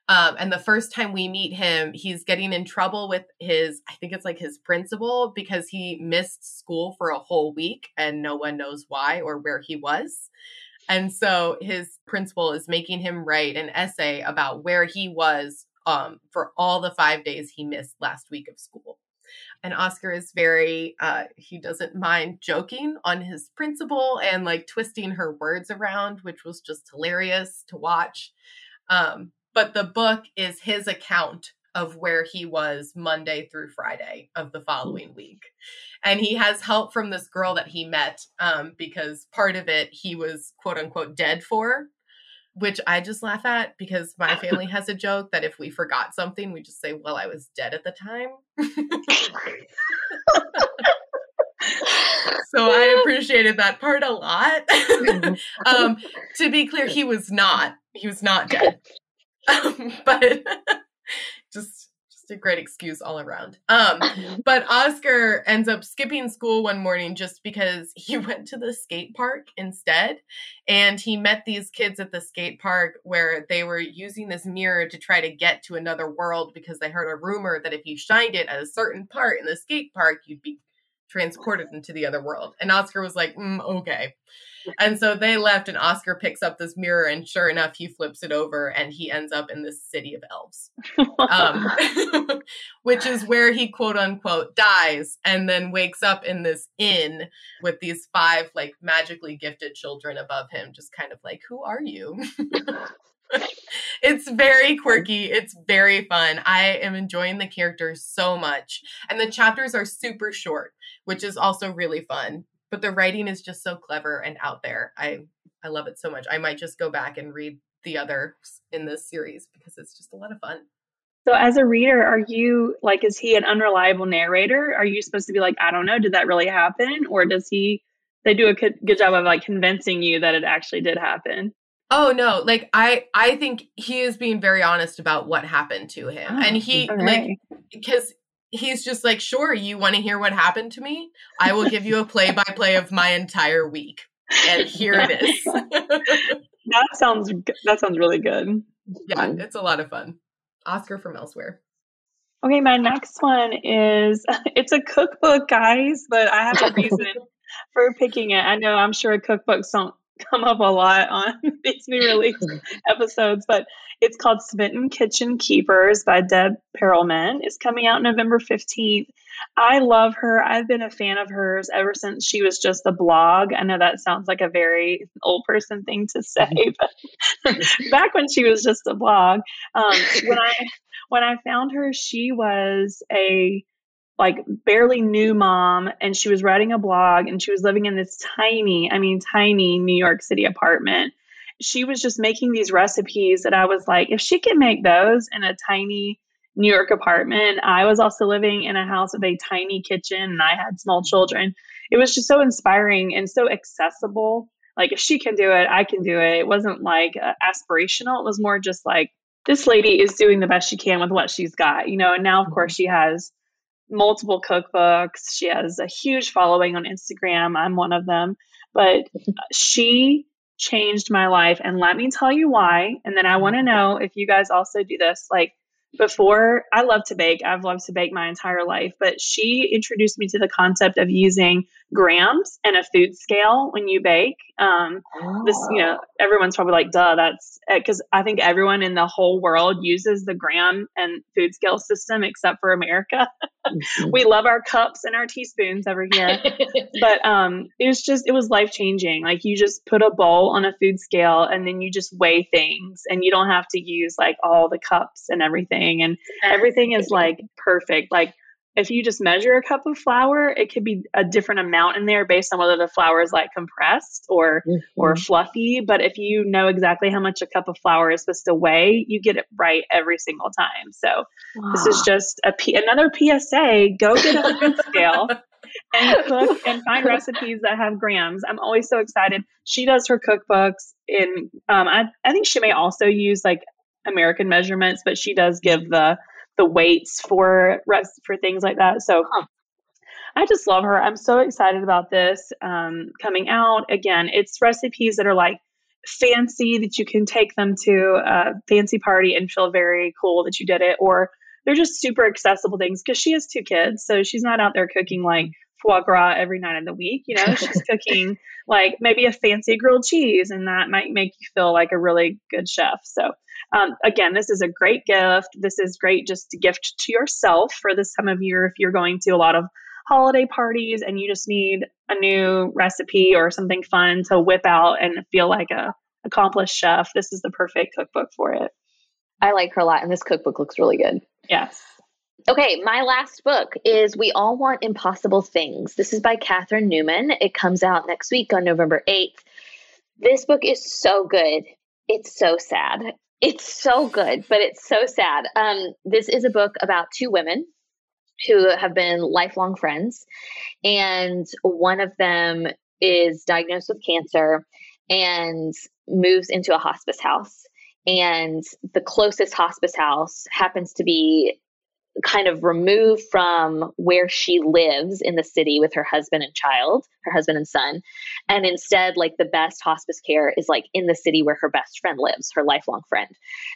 Um, and the first time we meet him, he's getting in trouble with his, I think it's like his principal, because he missed school for a whole week and no one knows why or where he was. And so his principal is making him write an essay about where he was um, for all the five days he missed last week of school. And Oscar is very, uh, he doesn't mind joking on his principal and like twisting her words around, which was just hilarious to watch. Um, but the book is his account of where he was Monday through Friday of the following week. And he has help from this girl that he met um, because part of it he was quote unquote dead for, which I just laugh at because my family has a joke that if we forgot something, we just say, well, I was dead at the time. So I appreciated that part a lot. um, to be clear, he was not. He was not dead. Um, but... Just, just a great excuse all around. Um, but Oscar ends up skipping school one morning just because he went to the skate park instead. And he met these kids at the skate park where they were using this mirror to try to get to another world because they heard a rumor that if you shined it at a certain part in the skate park, you'd be transported into the other world. And Oscar was like, mm, okay. And so they left, and Oscar picks up this mirror, and sure enough, he flips it over and he ends up in this city of elves, um, which is where he quote unquote dies and then wakes up in this inn with these five like magically gifted children above him, just kind of like, who are you? It's very quirky. It's very fun. I am enjoying the characters so much. And the chapters are super short, which is also really fun. But the writing is just so clever and out there. I, I love it so much. I might just go back and read the others in this series because it's just a lot of fun. So as a reader, are you like, is he an unreliable narrator? Are you supposed to be like, I don't know, did that really happen? Or does he, they do a good job of like convincing you that it actually did happen? Oh, no. Like, I, I think he is being very honest about what happened to him. Oh, and he, right. like, because he's just like, sure, you want to hear what happened to me? I will give you a play-by-play of my entire week. And here yeah. it is. that sounds that sounds really good. Yeah, fun. It's a lot of fun. Oscar from elsewhere. Okay, my next one is, it's a cookbook, guys, but I have a reason for picking it. I know, I'm sure cookbooks don't come up a lot on these new release episodes, but it's called Smitten Kitchen Keepers by Deb Perelman. It's coming out November fifteenth. I love her. I've been a fan of hers ever since she was just a blog. I know that sounds like a very old person thing to say, but back when she was just a blog, um, when I, when I found her, she was a like barely new mom, and she was writing a blog, and she was living in this tiny, I mean, tiny New York City apartment. She was just making these recipes that I was like, if she can make those in a tiny New York apartment, I was also living in a house with a tiny kitchen and I had small children. It was just so inspiring and so accessible. Like, if she can do it, I can do it. It wasn't like uh, aspirational. It was more just like, this lady is doing the best she can with what she's got, you know? And now of course she has multiple cookbooks. She has a huge following on Instagram. I'm one of them, but she changed my life. And let me tell you why. And then I want to know if you guys also do this. Like, before, I love to bake. I've loved to bake my entire life, but she introduced me to the concept of using grams and a food scale when you bake. Um, oh. This, you know, everyone's probably like, duh, that's because I think everyone in the whole world uses the gram and food scale system except for America. Mm-hmm. We love our cups and our teaspoons over here, but um, it was just, it was life changing. Like, you just put a bowl on a food scale and then you just weigh things, and you don't have to use like all the cups and everything. And everything is like perfect. Like, if you just measure a cup of flour, it could be a different amount in there based on whether the flour is like compressed or mm-hmm. or fluffy. But if you know exactly how much a cup of flour is supposed to weigh, you get it right every single time. So wow. This is just a P- another P S A. Go get a food scale and cook and find recipes that have grams. I'm always so excited. She does her cookbooks in. Um, I I think she may also use like American measurements, but she does give the the weights for rest for things like that. So huh. I just love her. I'm so excited about this um, coming out. Again, it's recipes that are like fancy that you can take them to a fancy party and feel very cool that you did it, or they're just super accessible things because she has two kids, so she's not out there cooking like foie gras every night of the week. You know, she's cooking like maybe a fancy grilled cheese, and that might make you feel like a really good chef. So Um, again, this is a great gift. This is great just to gift to yourself for this time of year. If you're going to a lot of holiday parties and you just need a new recipe or something fun to whip out and feel like a accomplished chef, this is the perfect cookbook for it. I like her a lot, and this cookbook looks really good. Yes. Okay, my last book is We All Want Impossible Things. This is by Katherine Newman. It comes out next week on November eighth. This book is so good. It's so sad. It's so good, but it's so sad. Um, this is a book about two women who have been lifelong friends, and one of them is diagnosed with cancer and moves into a hospice house. And the closest hospice house happens to be kind of removed from where she lives in the city with her husband and child, her husband and son. And instead, like, the best hospice care is like in the city where her best friend lives, her lifelong friend.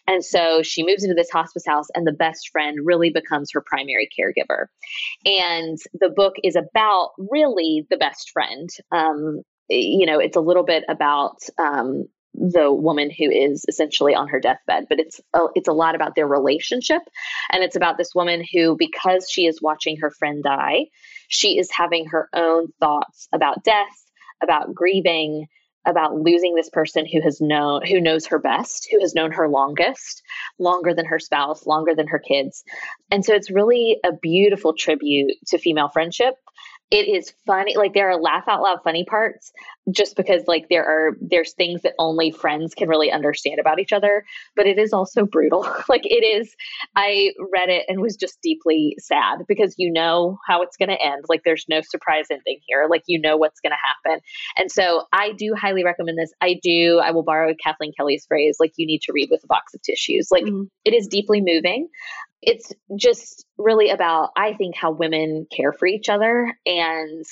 And so she moves into this hospice house, and the best friend really becomes her primary caregiver. And the book is about really the best friend. Um, you know, it's a little bit about, um, the woman who is essentially on her deathbed, but it's a, it's a lot about their relationship. And it's about this woman who, because she is watching her friend die, she is having her own thoughts about death, about grieving, about losing this person who has known, who knows her best, who has known her longest, longer than her spouse, longer than her kids. And so it's really a beautiful tribute to female friendship. It is funny. Like, there are laugh out loud funny parts, just because like there are, there's things that only friends can really understand about each other, but it is also brutal. Like, it is, I read it and was just deeply sad, because you know how it's going to end. Like, there's no surprise ending here. Like, you know what's going to happen. And so I do highly recommend this. I do. I will borrow Kathleen Kelly's phrase, like, you need to read with a box of tissues. Like, mm-hmm. It is deeply moving. It's just really about, I think, how women care for each other and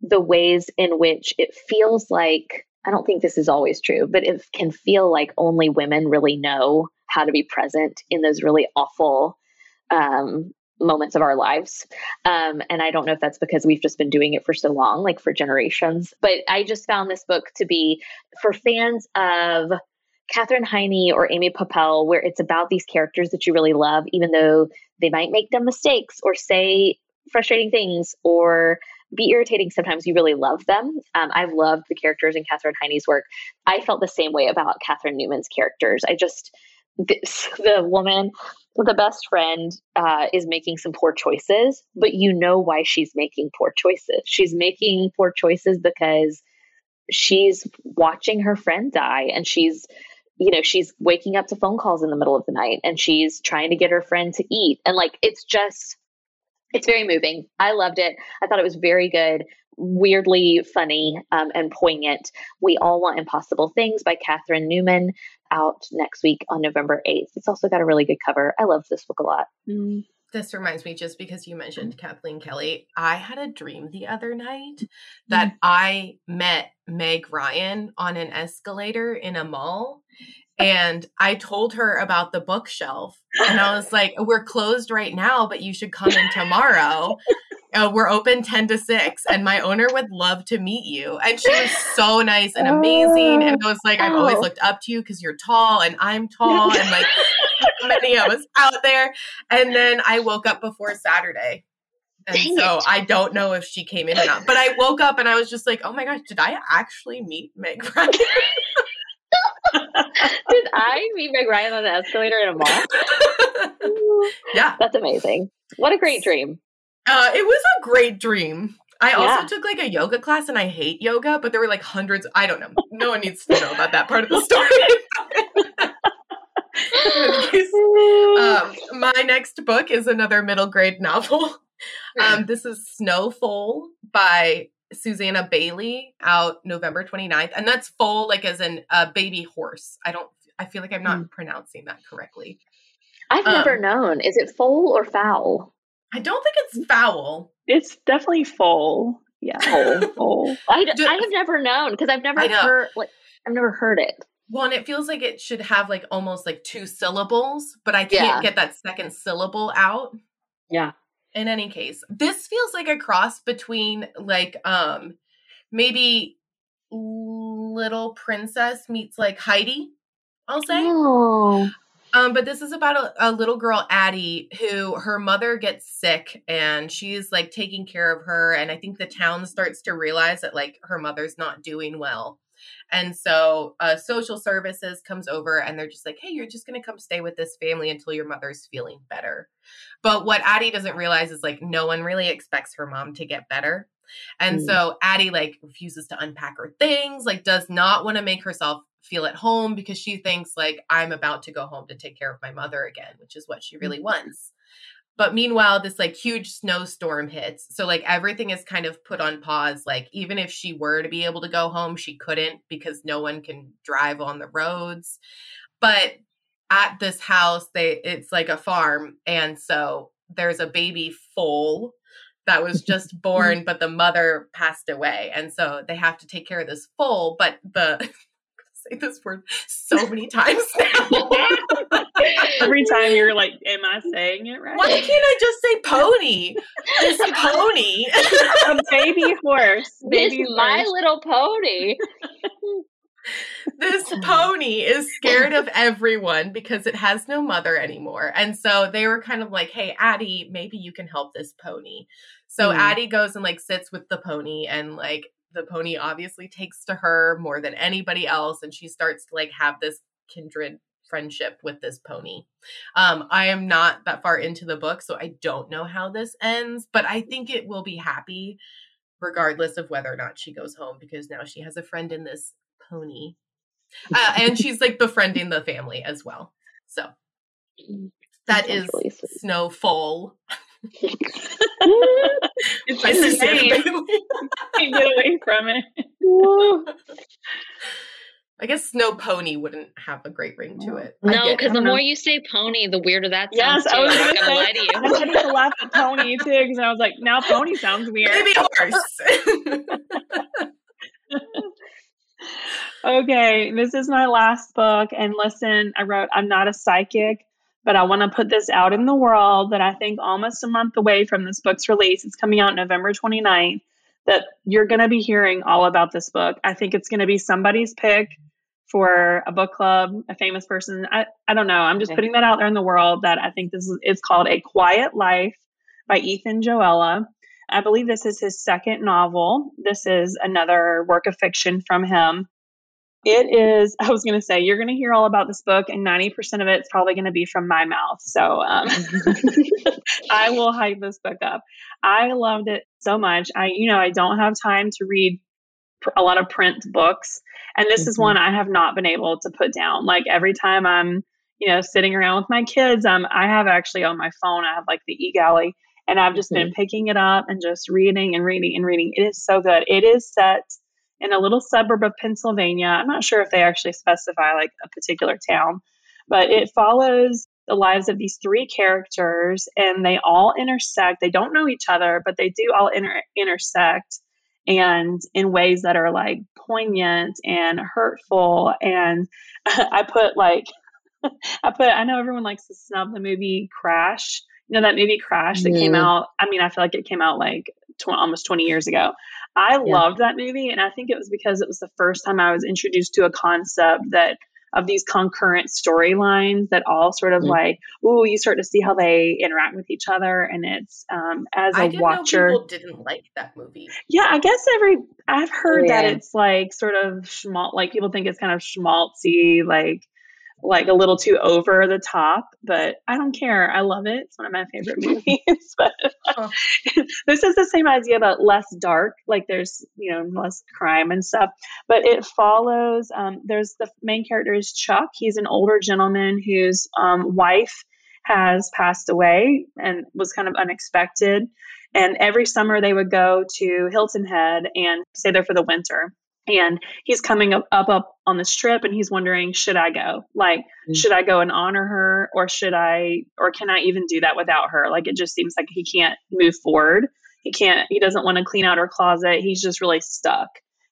the ways in which it feels like, I don't think this is always true, but it can feel like only women really know how to be present in those really awful um, moments of our lives. Um, and I don't know if that's because we've just been doing it for so long, like for generations. But I just found this book to be, for fans of Katherine Heine or Amy Poppel, where it's about these characters that you really love, even though they might make dumb mistakes or say frustrating things or be irritating sometimes, you really love them. Um, I've loved the characters in Katherine Heine's work. I felt the same way about Katherine Newman's characters. I just, this, the woman, the best friend, uh, is making some poor choices, but you know why she's making poor choices. She's making poor choices because she's watching her friend die, and she's, you know, she's waking up to phone calls in the middle of the night, and she's trying to get her friend to eat. And like, it's just, it's very moving. I loved it. I thought it was very good, weirdly funny, um, and poignant. We All Want Impossible Things by Katherine Newman, out next week on November eighth. It's also got a really good cover. I loved this book a lot. Mm. This reminds me, just because you mentioned Kathleen Kelly, I had a dream the other night that I met Meg Ryan on an escalator in a mall, and I told her about The Bookshelf, and I was like, we're closed right now, but you should come in tomorrow. Uh, we're open ten to six, and my owner would love to meet you. And she was so nice and amazing. And I was like, I've always looked up to you because you're tall and I'm tall, and like so many of us out there. And then I woke up before Saturday. And Dang so it. I don't know if she came in or not, but I woke up and I was just like, oh my gosh, did I actually meet Meg Ryan? Did I meet Meg Ryan on an escalator in a mall? Yeah. That's amazing. What a great dream. Uh, it was a great dream. I also yeah. took like a yoga class, and I hate yoga, but there were like hundreds. I don't know. No one needs to know about that part of the story. um, my next book is another middle grade novel. Um, this is Snowfall by Susanna Bailey, out November twenty-ninth. And that's foal like as in a uh, baby horse. I don't, I feel like I'm not mm. pronouncing that correctly. I've um, never known. Is it foal or foul? I don't think it's foul. It's definitely foal. Yeah. Foal, foal. I, d- I have never known, because I've never heard, like, I've never heard it. Well, and it feels like it should have like almost like two syllables, but I can't yeah. get that second syllable out. Yeah. In any case, this feels like a cross between like um maybe Little Princess meets like Heidi, I'll say. Oh. Um, but this is about a, a little girl, Addie, who her mother gets sick, and she's like taking care of her. And I think the town starts to realize that like her mother's not doing well. And so uh, social services comes over, and they're just like, hey, you're just going to come stay with this family until your mother's feeling better. But what Addie doesn't realize is like no one really expects her mom to get better. And mm. so Addie like refuses to unpack her things, like does not want to make herself feel at home, because she thinks like, I'm about to go home to take care of my mother again, which is what she really wants. But meanwhile, this like huge snowstorm hits. So like everything is kind of put on pause. Like even if she were to be able to go home, she couldn't, because no one can drive on the roads. But at this house, they it's like a farm. And so there's a baby foal that was just born, but the mother passed away. And so they have to take care of this foal, but the... say this word so many times now. Every time you're like, am I saying it right? Why can't I just say pony? This pony. A baby horse. Baby this horse. My little pony. This pony is scared of everyone because it has no mother anymore. And so they were kind of like, hey, Addie, maybe you can help this pony. So mm. Addie goes and like sits with the pony, and like the pony obviously takes to her more than anybody else. And she starts to like have this kindred friendship with this pony. Um, I am not that far into the book, so I don't know how this ends, but I think it will be happy regardless of whether or not she goes home, because now she has a friend in this pony. Uh, and she's like befriending the family as well. So that That's is really Snowfall. It's my sister. Can't get away from it. Whoa. I guess Snow Pony wouldn't have a great ring to it. No, because the know. more you say pony, the weirder that sounds. Yes, too. I was going to lie to you. I had to laugh at pony too, because I was like, now pony sounds weird. Maybe horse. Okay, this is my last book, and listen, I wrote, I'm not a psychic, but I want to put this out in the world that I think almost a month away from this book's release, it's coming out November twenty-ninth, that you're going to be hearing all about this book. I think it's going to be somebody's pick for a book club, a famous person. I, I don't know. I'm just okay. putting that out there in the world that I think this is, it's called A Quiet Life by Ethan Joella. I believe this is his second novel. This is another work of fiction from him. It is, I was going to say, you're going to hear all about this book, and ninety percent of it's probably going to be from my mouth. So um, I will hype this book up. I loved it so much. I, you know, I don't have time to read pr- a lot of print books. And this mm-hmm. is one I have not been able to put down. Like every time I'm, you know, sitting around with my kids, um, I have actually on my phone, I have like the e-galley, and I've just mm-hmm. been picking it up and just reading and reading and reading. It is so good. It is set in a little suburb of Pennsylvania. I'm not sure if they actually specify like a particular town, but it follows the lives of these three characters, and they all intersect. They don't know each other, but they do all inter- intersect and in ways that are like poignant and hurtful. And I put like, I put, I know everyone likes to snub the movie Crash. You know, that movie Crash that mm. came out. I mean, I feel like it came out like tw- almost twenty years ago. I yeah. loved that movie, and I think it was because it was the first time I was introduced to a concept that of these concurrent storylines that all sort of mm-hmm. like, ooh, you start to see how they interact with each other, and it's um, as I a didn't watcher. Know people didn't like that movie. Yeah, I guess every I've heard oh, yeah. that it's like sort of schmaltz, like people think it's kind of schmaltzy, like like a little too over the top, but I don't care. I love it. It's one of my favorite movies. But oh. This is the same idea, but less dark. Like there's, you know, less crime and stuff, but it follows. Um, there's the main character is Chuck. He's an older gentleman whose um, wife has passed away and was kind of unexpected. And every summer they would go to Hilton Head and stay there for the winter. And he's coming up, up up on this trip, and he's wondering, should I go? Like, mm-hmm. should I go and honor her, or should I, or can I even do that without her? Like, it just seems like he can't move forward. He can't. He doesn't want to clean out her closet. He's just really stuck,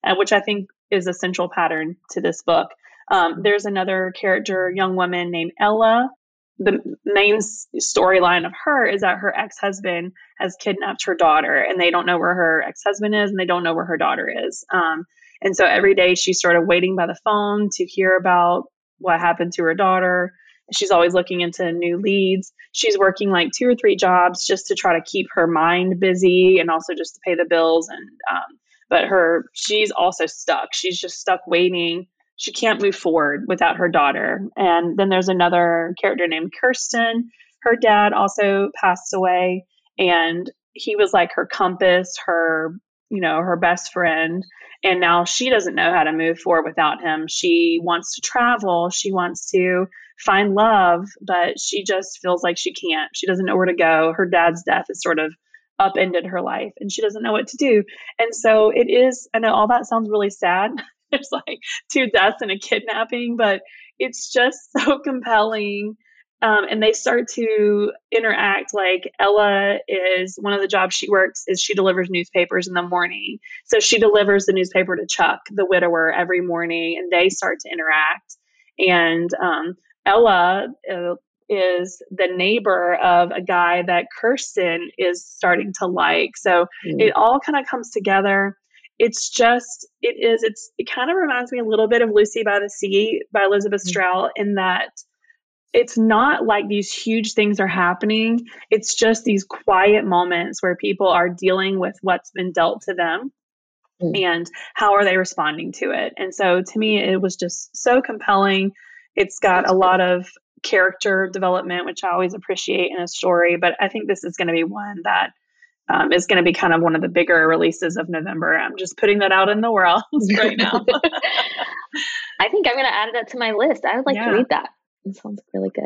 uh, which I think is a central pattern to this book. Um, there's another character, young woman named Ella. The main storyline of her is that her ex-husband has kidnapped her daughter, and they don't know where her ex-husband is, and they don't know where her daughter is. Um, And so every day she's sort of waiting by the phone to hear about what happened to her daughter. She's always looking into new leads. She's working like two or three jobs just to try to keep her mind busy and also just to pay the bills. And um, but her, she's also stuck. She's just stuck waiting. She can't move forward without her daughter. And then there's another character named Kirsten. Her dad also passed away, and he was like her compass, her, you know, her best friend. And now she doesn't know how to move forward without him. She wants to travel. She wants to find love, but she just feels like she can't. She doesn't know where to go. Her dad's death has sort of upended her life, and she doesn't know what to do. And so it is, I know all that sounds really sad. There's like two deaths and a kidnapping, but it's just so compelling. Um, and they start to interact. Like Ella is, one of the jobs she works is she delivers newspapers in the morning. So she delivers the newspaper to Chuck, the widower, every morning, and they start to interact. And um, Ella uh, is the neighbor of a guy that Kirsten is starting to like. So mm. it all kind of comes together. It's just, it is, it's, it kind of reminds me a little bit of Lucy by the Sea by Elizabeth mm. Stroud, in that it's not like these huge things are happening. It's just these quiet moments where people are dealing with what's been dealt to them mm. and how are they responding to it. And so to me, it was just so compelling. It's got a lot of character development, which I always appreciate in a story. But I think this is going to be one that um, is going to be kind of one of the bigger releases of November. I'm just putting that out in the world right now. I think I'm going to add that to my list. I would like yeah. to read that. It sounds really good.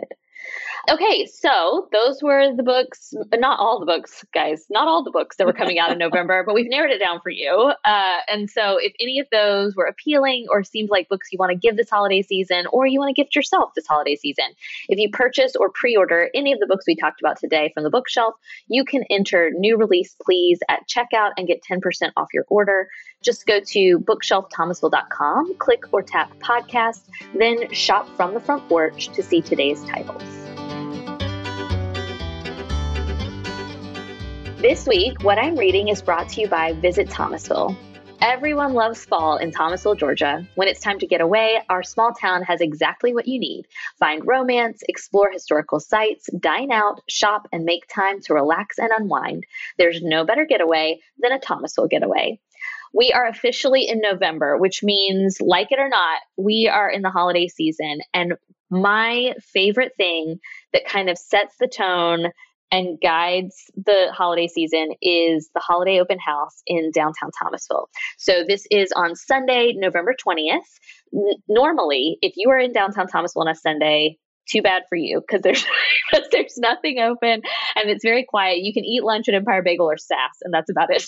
Okay, so those were the books, not all the books, guys, not all the books that were coming out in November, but we've narrowed it down for you. Uh, and so if any of those were appealing or seemed like books you want to give this holiday season, or you want to gift yourself this holiday season, if you purchase or pre-order any of the books we talked about today from the bookshelf, you can enter New Release Please at checkout and get ten percent off your order. Just go to bookshelf thomasville dot com, click or tap podcast, then shop from the front porch to see today's titles. This week, What I'm Reading is brought to you by Visit Thomasville. Everyone loves fall in Thomasville, Georgia. When it's time to get away, our small town has exactly what you need. Find romance, explore historical sites, dine out, shop, and make time to relax and unwind. There's no better getaway than a Thomasville getaway. We are officially in November, which means, like it or not, we are in the holiday season. And my favorite thing that kind of sets the tone and guides the holiday season is the Holiday Open House in downtown Thomasville. So this is on Sunday, November twentieth. N- normally, if you are in downtown Thomasville on a Sunday, too bad for you, because there's there's nothing open and it's very quiet. You can eat lunch at Empire Bagel or Sass, and that's about it.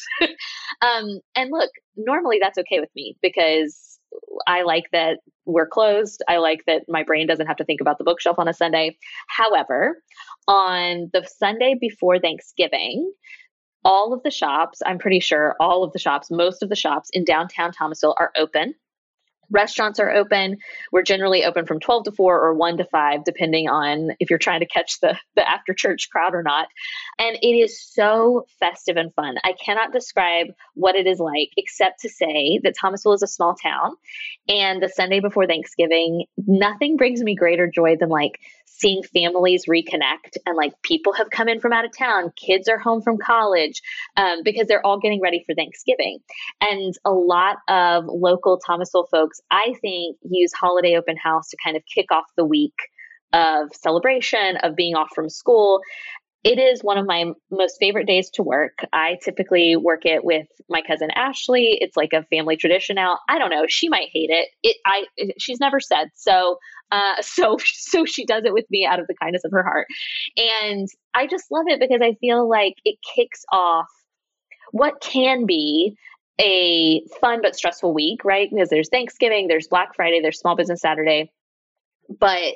um, and look, normally that's okay with me, because I like that we're closed. I like that my brain doesn't have to think about the bookshelf on a Sunday. However, on the Sunday before Thanksgiving, all of the shops, I'm pretty sure all of the shops, most of the shops in downtown Thomasville are open. Restaurants are open. We're generally open from twelve to four or one to five, depending on if you're trying to catch the, the after church crowd or not. And it is so festive and fun. I cannot describe what it is like, except to say that Thomasville is a small town. And the Sunday before Thanksgiving, nothing brings me greater joy than like seeing families reconnect, and like people have come in from out of town, kids are home from college, um, because they're all getting ready for Thanksgiving. And a lot of local Thomasville folks, I think, use Holiday Open House to kind of kick off the week of celebration, of being off from school. It is one of my most favorite days to work. I typically work it with my cousin Ashley. It's like a family tradition now. I don't know. She might hate it. It I it, she's never said so. Uh, so so she does it with me out of the kindness of her heart, and I just love it because I feel like it kicks off what can be a fun but stressful week, right? Because there's Thanksgiving, there's Black Friday, there's Small Business Saturday, but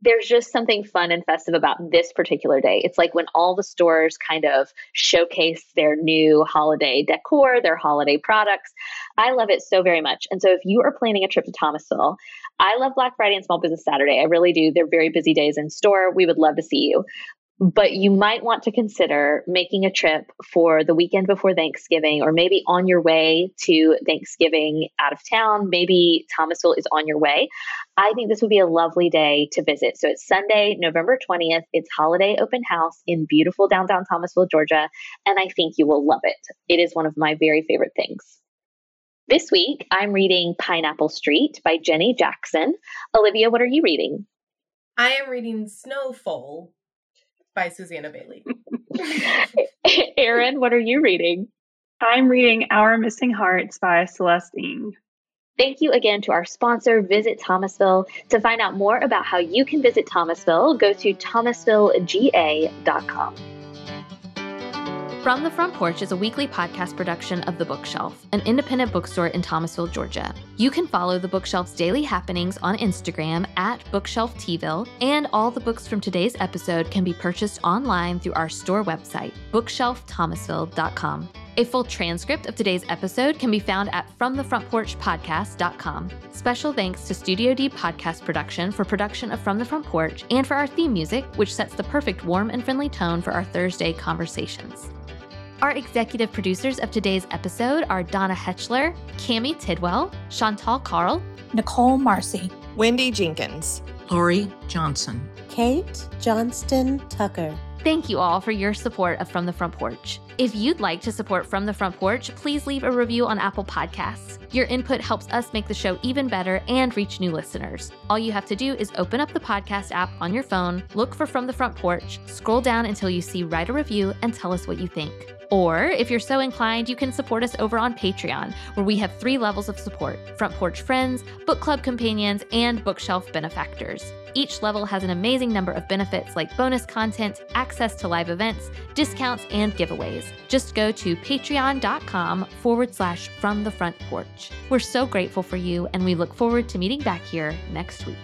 there's just something fun and festive about this particular day. It's like when all the stores kind of showcase their new holiday decor, their holiday products. I love it so very much. And so if you are planning a trip to Thomasville, I love Black Friday and Small Business Saturday. I really do. They're very busy days in store. We would love to see you. But you might want to consider making a trip for the weekend before Thanksgiving, or maybe on your way to Thanksgiving out of town. Maybe Thomasville is on your way. I think this would be a lovely day to visit. So it's Sunday, November twentieth. It's Holiday Open House in beautiful downtown Thomasville, Georgia. And I think you will love it. It is one of my very favorite things. This week, I'm reading Pineapple Street by Jenny Jackson. Olivia, what are you reading? I am reading Snowfall by Susanna Bailey. Erin, what are you reading? I'm reading Our Missing Hearts by Celeste Ng. Thank you again to our sponsor, Visit Thomasville. To find out more about how you can visit Thomasville, go to thomasville g a dot com. From the Front Porch is a weekly podcast production of The Bookshelf, an independent bookstore in Thomasville, Georgia. You can follow The Bookshelf's daily happenings on Instagram at BookshelfTville, and all the books from today's episode can be purchased online through our store website, bookshelf thomasville dot com. A full transcript of today's episode can be found at from the front porch podcast dot com. Special thanks to Studio D Podcast Production for production of From the Front Porch and for our theme music, which sets the perfect warm and friendly tone for our Thursday conversations. Our executive producers of today's episode are Donna Hetchler, Cammie Tidwell, Chantal Carl, Nicole Marcy, Wendy Jenkins, Lori Johnson, Kate Johnston Tucker. Thank you all for your support of From the Front Porch. If you'd like to support From the Front Porch, please leave a review on Apple Podcasts. Your input helps us make the show even better and reach new listeners. All you have to do is open up the podcast app on your phone, look for From the Front Porch, scroll down until you see Write a Review, and tell us what you think. Or, if you're so inclined, you can support us over on Patreon, where we have three levels of support: Front Porch Friends, Book Club Companions, and Bookshelf Benefactors. Each level has an amazing number of benefits like bonus content, access to live events, discounts, and giveaways. Just go to patreon.com forward slash from the front porch. We're so grateful for you, and we look forward to meeting back here next week.